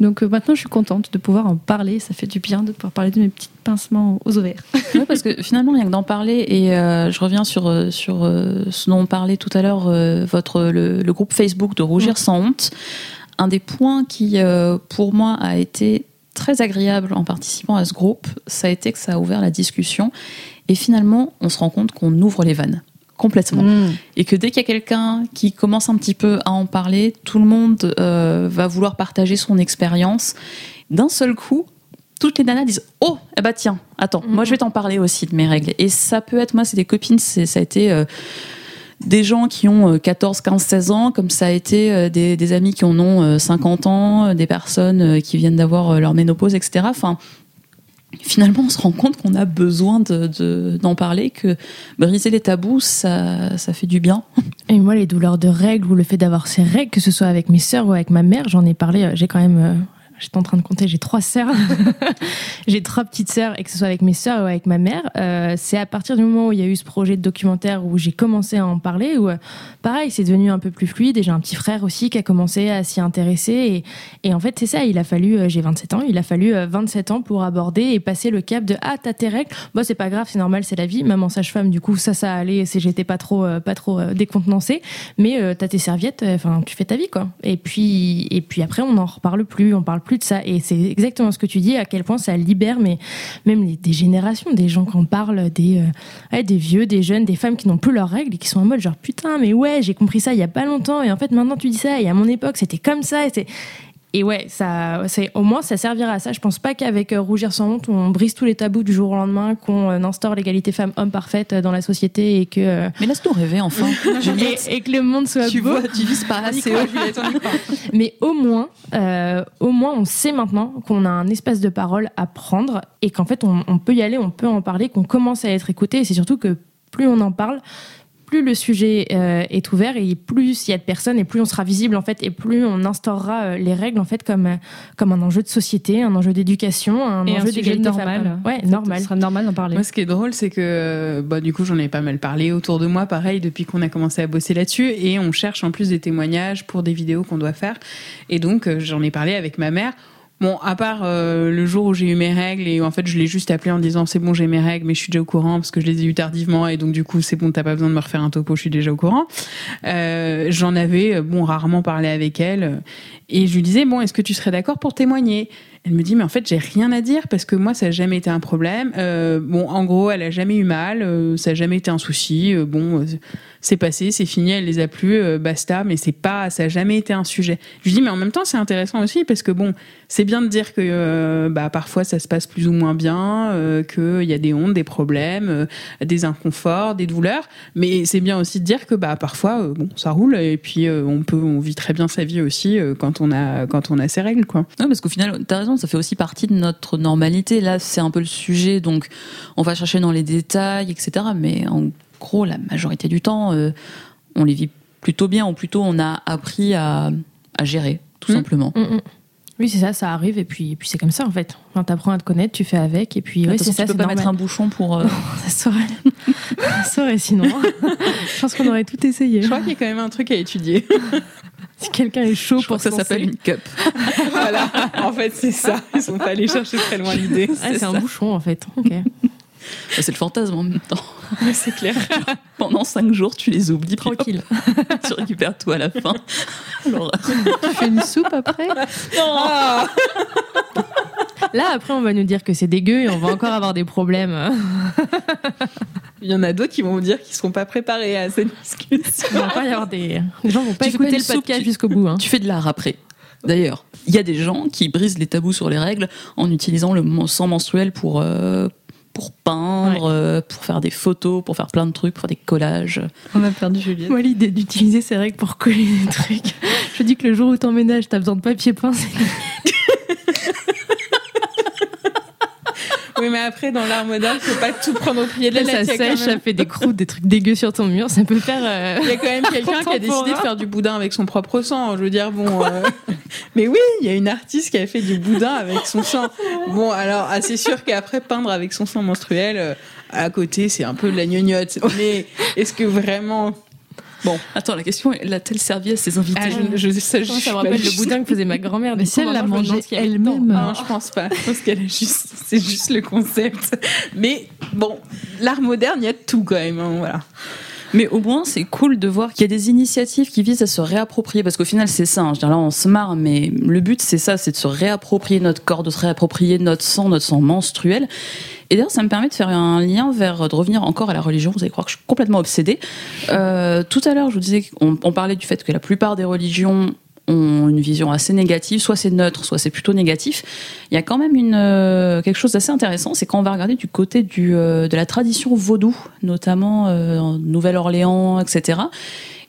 Donc euh, maintenant, je suis contente de pouvoir en parler. Ça fait du bien de pouvoir parler de mes petits pincements aux ovaires. Oui, parce que finalement, rien que d'en parler, et euh, je reviens sur, sur euh, ce dont on parlait tout à l'heure, euh, votre, le, le groupe Facebook de Rougir sans honte. Un des points qui, euh, pour moi, a été très agréable en participant à ce groupe, ça a été que ça a ouvert la discussion. Et finalement, on se rend compte qu'on ouvre les vannes. Complètement. Mmh. Et que dès qu'il y a quelqu'un qui commence un petit peu à en parler, tout le monde euh, va vouloir partager son expérience. D'un seul coup, toutes les nanas disent « Oh, eh ben tiens, attends, mmh. moi je vais t'en parler aussi de mes règles. » Et ça peut être, moi c'est des copines, c'est, ça a été... Euh, des gens qui ont quatorze, quinze, seize ans, comme ça a été des, des amis qui en ont cinquante ans, des personnes qui viennent d'avoir leur ménopause, et cetera. Enfin... Finalement, on se rend compte qu'on a besoin de, de, d'en parler, que briser les tabous, ça, ça fait du bien. Et moi, les douleurs de règles ou le fait d'avoir ces règles, que ce soit avec mes sœurs ou avec ma mère, j'en ai parlé, j'ai quand même... Euh, j'étais en train de compter, j'ai trois sœurs. J'ai trois petites sœurs, et que ce soit avec mes sœurs ou avec ma mère, euh, c'est à partir du moment où il y a eu ce projet de documentaire où j'ai commencé à en parler, où euh, pareil, c'est devenu un peu plus fluide, et j'ai un petit frère aussi qui a commencé à s'y intéresser, et, et en fait, c'est ça, il a fallu, euh, j'ai vingt-sept ans, il a fallu euh, vingt-sept ans pour aborder et passer le cap de « Ah, t'as tes règles, bah, c'est pas grave, c'est normal, c'est la vie, maman sage-femme, du coup, ça, ça allait, c'est, j'étais pas trop, euh, pas trop euh, décontenancée, mais euh, t'as tes serviettes, enfin, euh, tu fais ta vie, quoi. » Et puis, et puis après, on n'en reparle plus, on parle plus plus de ça. Et c'est exactement ce que tu dis, à quel point ça libère, mais même les, des générations, des gens qui en parlent, des, euh, ouais, des vieux, des jeunes, des femmes qui n'ont plus leurs règles et qui sont en mode genre putain, mais ouais, j'ai compris ça il y a pas longtemps, et en fait maintenant tu dis ça, et à mon époque c'était comme ça, et c'est... Et ouais, ça, c'est, au moins, ça servira à ça. Je pense pas qu'avec euh, Rougir sans honte, on brise tous les tabous du jour au lendemain, qu'on euh, instaure l'égalité femmes-hommes parfaite euh, dans la société et que... Euh... Mais laisse-nous rêver, enfin. et, et que le monde soit tu beau. Vois, tu vises pas assez haut, Juliette. Mais au moins, euh, au moins, on sait maintenant qu'on a un espace de parole à prendre et qu'en fait, on, on peut y aller, on peut en parler, qu'on commence à être écouté. Et c'est surtout que plus on en parle... plus le sujet euh, est ouvert et plus il y a de personnes et plus on sera visible en fait et plus on instaurera euh, les règles en fait comme euh, comme un enjeu de société, un enjeu d'éducation, un et enjeu un d'égalité normale. Ouais, en fait, normal. Ce sera normal d'en parler. Moi, ce qui est drôle, c'est que bah du coup, j'en ai pas mal parlé autour de moi, pareil depuis qu'on a commencé à bosser là-dessus et on cherche en plus des témoignages pour des vidéos qu'on doit faire et donc euh, j'en ai parlé avec ma mère. Bon, à part euh, le jour où j'ai eu mes règles et en fait je l'ai juste appelé en disant c'est bon j'ai mes règles mais je suis déjà au courant parce que je les ai eu tardivement et donc du coup c'est bon t'as pas besoin de me refaire un topo, je suis déjà au courant. Euh, j'en avais bon rarement parlé avec elle et je lui disais bon est-ce que tu serais d'accord pour témoigner? Elle me dit mais en fait j'ai rien à dire parce que moi ça n'a jamais été un problème. Euh, bon en gros elle a jamais eu mal, euh, ça n'a jamais été un souci. Euh, bon euh, c'est passé, c'est fini, elle les a plus, euh, basta. Mais c'est pas, ça n'a jamais été un sujet. Je lui dis mais en même temps c'est intéressant aussi parce que bon c'est bien de dire que euh, bah, parfois ça se passe plus ou moins bien, euh, qu'il y a des hontes, des problèmes, euh, des inconforts, des douleurs, mais c'est bien aussi de dire que bah, parfois euh, bon, ça roule et puis euh, on, peut, on vit très bien sa vie aussi euh, quand, on a, quand on a ses règles. Quoi. Ouais, parce qu'au final, t'as raison, ça fait aussi partie de notre normalité. Là, c'est un peu le sujet, donc on va chercher dans les détails, et cetera. Mais en gros, la majorité du temps, euh, on les vit plutôt bien ou plutôt on a appris à, à gérer, tout mmh. simplement. Mmh. Oui, c'est ça, ça arrive, et puis, et puis c'est comme ça, en fait. Enfin, t'apprends à te connaître, tu fais avec, et puis... Ouais, c'est ça, tu peux c'est pas normal. Mettre un bouchon pour... Euh... ça saurait. Ça saurait, sinon. Je pense qu'on aurait tout essayé. Je crois qu'il y a quand même un truc à étudier. Si quelqu'un est chaud je pour ça, ça s'appelle une cup. Voilà, en fait, c'est ça. Ils sont pas allés chercher très loin l'idée. Ah, c'est, c'est un bouchon, en fait. Ok. C'est le fantasme en même temps. Ouais, c'est clair. Pendant cinq jours, tu les oublies. Tranquille. Hop, tu récupères tout à la fin. Alors... Tu fais une soupe après ? Non. Là, après, on va nous dire que c'est dégueu et on va encore avoir des problèmes. Il y en a d'autres qui vont vous dire qu'ils ne seront pas préparés à cette discussion. Il va encore y avoir des... Les gens ne vont pas tu écouter pas le soupe, podcast tu... jusqu'au bout. Hein. Tu fais de l'art après. D'ailleurs, il y a des gens qui brisent les tabous sur les règles en utilisant le sang menstruel pour... Euh... pour peindre, ouais. euh, pour faire des photos, pour faire plein de trucs, pour faire des collages. On a perdu Juliette. Moi, l'idée d'utiliser ces règles pour coller des trucs. Je dis que le jour où t'emménages, t'as besoin de papier peint, c'est... Oui, mais après, dans l'art moderne, faut pas tout prendre au pied de la lettre. Ça sèche, ça fait des croûtes, des trucs dégueux sur ton mur, ça peut faire... Euh... Il y a quand même quelqu'un qui a décidé de faire du boudin avec son propre sang, je veux dire, bon... Euh... Mais oui, il y a une artiste qui a fait du boudin avec son sang. Bon, alors, ah, c'est sûr qu'après, peindre avec son sang menstruel, euh, à côté, c'est un peu de la gnognotte. Mais est-ce que vraiment... Bon, attends, la question l'a-t-elle servi à ses invités? Ah, je, je, ça, je, je, ça me rappelle le boudin que faisait ma grand-mère. Mais celle l'a mangé elle-même. Non, ah, je pense pas. Je pense qu'elle a juste, c'est juste le concept. Mais bon, l'art moderne, il y a de tout quand même. Hein, voilà. Mais au moins, c'est cool de voir qu'il y a des initiatives qui visent à se réapproprier, parce qu'au final, c'est ça. Hein, je veux dire, là, on se marre, mais le but, c'est ça, c'est de se réapproprier notre corps, de se réapproprier notre sang, notre sang menstruel. Et d'ailleurs, ça me permet de faire un lien vers, de revenir encore à la religion. Vous allez croire que je suis complètement obsédée. Euh, tout à l'heure, je vous disais qu'on on parlait du fait que la plupart des religions ont une vision assez négative, soit c'est neutre, soit c'est plutôt négatif. Il y a quand même une, euh, quelque chose d'assez intéressant, c'est quand on va regarder du côté du, euh, de la tradition vaudou, notamment euh, en Nouvelle-Orléans, et cetera.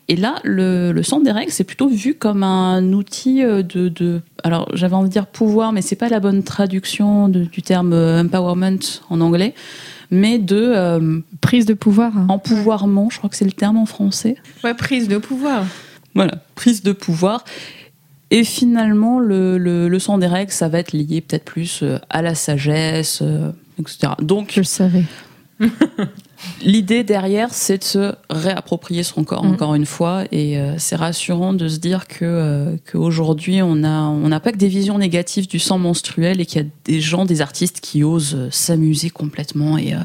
Et là, le, le sang des règles, c'est plutôt vu comme un outil de, de... Alors, j'avais envie de dire pouvoir, mais c'est pas la bonne traduction de, du terme empowerment en anglais, mais de... Euh, prise de pouvoir. Hein. Empouvoirment, je crois que c'est le terme en français. Ouais, prise de pouvoir. Voilà, prise de pouvoir. Et finalement, le, le, le sang des règles, ça va être lié peut-être plus à la sagesse, euh, et cetera. Donc, je le savais. L'idée derrière, c'est de se réapproprier son corps, mmh. encore une fois. Et euh, c'est rassurant de se dire que, euh, qu'aujourd'hui, on n'a on n'a pas que des visions négatives du sang menstruel et qu'il y a des gens, des artistes qui osent s'amuser complètement et... Euh,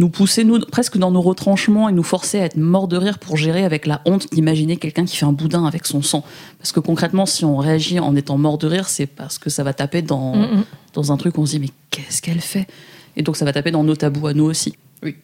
nous pousser nous presque dans nos retranchements et nous forcer à être morts de rire pour gérer avec la honte d'imaginer quelqu'un qui fait un boudin avec son sang. Parce que concrètement, si on réagit en étant mort de rire, c'est parce que ça va taper dans, mm-hmm. dans un truc où on se dit mais qu'est-ce qu'elle fait ? Et donc ça va taper dans nos tabous à nous aussi. Oui.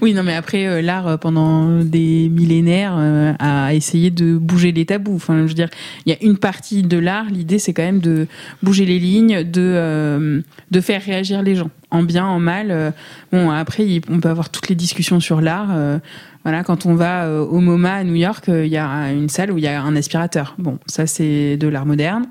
Oui, non, mais après, euh, l'art, pendant des millénaires, euh, a essayé de bouger les tabous. Enfin, je veux dire, il y a une partie de l'art, l'idée, c'est quand même de bouger les lignes, de, euh, de faire réagir les gens, en bien, en mal. Euh, bon, après, on peut avoir toutes les discussions sur l'art. Euh, voilà, quand on va euh, au MoMA à New York, il euh, y a une salle où il y a un aspirateur. Bon, ça, c'est de l'art moderne.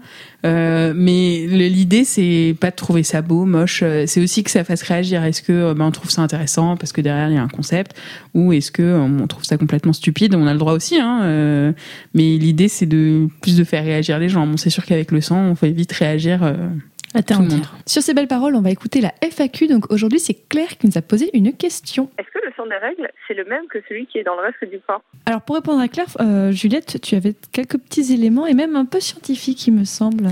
Euh, mais l'idée, c'est pas de trouver ça beau, moche. C'est aussi que ça fasse réagir. Est-ce que ben, on trouve ça intéressant parce que derrière il y a un concept, ou est-ce que on trouve ça complètement stupide ? On a le droit aussi, hein. Euh, mais l'idée, c'est de plus de faire réagir les gens. Bon, c'est sûr qu'avec le sang, on fait vite réagir. Euh, à tout le monde. Sur ces belles paroles, on va écouter la F A Q. Donc aujourd'hui, c'est Claire qui nous a posé une question. Est-ce que le sang des règles, c'est le même que celui qui est dans le reste du corps ? Alors pour répondre à Claire, euh, Juliette, tu avais quelques petits éléments et même un peu scientifiques, il me semble.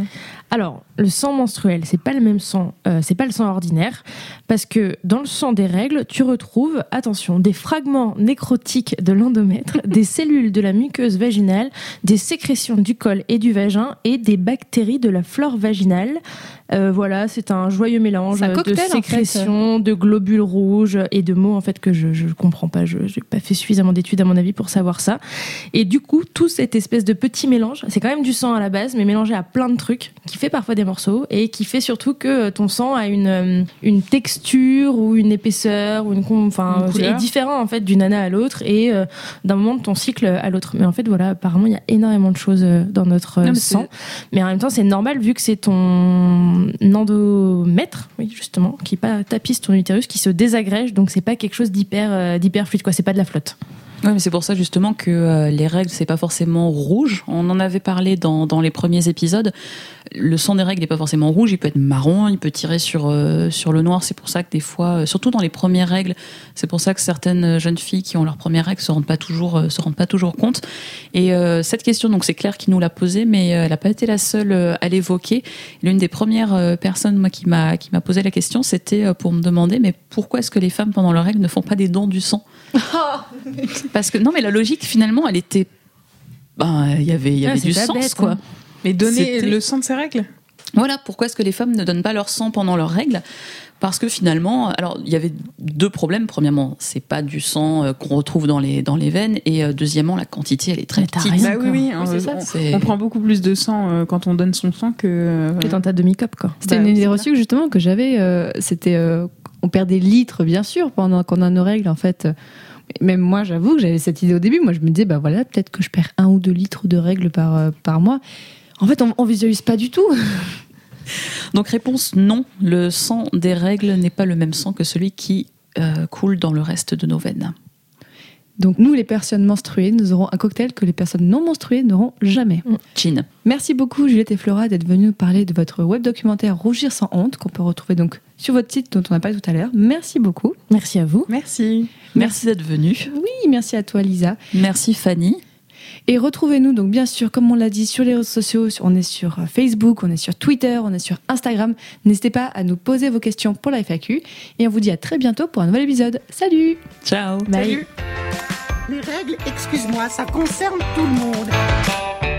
Alors, le sang menstruel, c'est pas le même sang, euh, c'est pas le sang ordinaire, parce que dans le sang des règles, tu retrouves, attention, des fragments nécrotiques de l'endomètre, des cellules de la muqueuse vaginale, des sécrétions du col et du vagin et des bactéries de la flore vaginale. Euh, voilà, c'est un joyeux mélange un cocktail, de sécrétions, en fait. De globules rouges et de mots en fait que je je comprends pas, je j'ai pas fait suffisamment d'études à mon avis pour savoir ça. Et du coup, tout cette espèce de petit mélange, c'est quand même du sang à la base, mais mélangé à plein de trucs qui fait parfois des morceaux et qui fait surtout que ton sang a une une texture ou une épaisseur ou une enfin est différent en fait d'une nana à l'autre et euh, d'un moment de ton cycle à l'autre. Mais en fait voilà, apparemment il y a énormément de choses dans notre non, sang, mais, mais en même temps c'est normal vu que c'est ton endomètre, oui justement, qui tapisse ton utérus, qui se désagrège, donc c'est pas quelque chose d'hyper d'hyper fluide quoi, c'est pas de la flotte. Oui, mais c'est pour ça justement que euh, les règles, c'est pas forcément rouge. On en avait parlé dans, dans les premiers épisodes. Le sang des règles n'est pas forcément rouge, il peut être marron, il peut tirer sur, euh, sur le noir. C'est pour ça que des fois, euh, surtout dans les premières règles, c'est pour ça que certaines jeunes filles qui ont leurs premières règles se rendent pas toujours, euh, se rendent pas toujours compte. Et euh, cette question, donc c'est Claire qui nous l'a posée, mais euh, elle n'a pas été la seule euh, à l'évoquer. L'une des premières euh, personnes moi, qui, m'a, qui m'a posé la question, c'était euh, pour me demander mais pourquoi est-ce que les femmes pendant leurs règles ne font pas des dons du sang ? Parce que non, mais la logique finalement, elle était, ben il y avait il y avait ah, du sens bête, quoi. Hein. Mais donner C'était... le sang de ses règles. Voilà, pourquoi est-ce que les femmes ne donnent pas leur sang pendant leurs règles ? Parce que finalement, alors il y avait deux problèmes. Premièrement, c'est pas du sang euh, qu'on retrouve dans les dans les veines, et euh, deuxièmement, la quantité elle est très petite. Rien, bah oui, oui, hein, oui c'est ça, on, c'est... on prend beaucoup plus de sang euh, quand on donne son sang que. Euh... Et dans ta demi-cup quoi. C'était bah, une idée reçue justement que j'avais. Euh, c'était euh, on perd des litres bien sûr pendant qu'on a nos règles en fait. Même moi, j'avoue que j'avais cette idée au début. Moi, je me disais, bah voilà, peut-être que je perds un ou deux litres de règles par, euh, par mois. En fait, on, on visualise pas du tout. Donc, réponse non. Le sang des règles n'est pas le même sang que celui qui euh, coule dans le reste de nos veines. Donc, nous, les personnes menstruées, nous aurons un cocktail que les personnes non menstruées n'auront jamais. Chin. Merci beaucoup, Juliette et Flora, d'être venues nous parler de votre web documentaire Rougir sans honte, qu'on peut retrouver donc sur votre site dont on a parlé tout à l'heure. Merci beaucoup. Merci à vous. Merci. Merci, merci d'être venue. Oui, merci à toi, Lisa. Merci, Fanny. Et retrouvez-nous donc bien sûr, comme on l'a dit, sur les réseaux sociaux, on est sur Facebook, on est sur Twitter, on est sur Instagram. N'hésitez pas à nous poser vos questions pour la F A Q et on vous dit à très bientôt pour un nouvel épisode. Salut. Ciao. Bye. Salut. Les règles, excuse-moi, ça concerne tout le monde.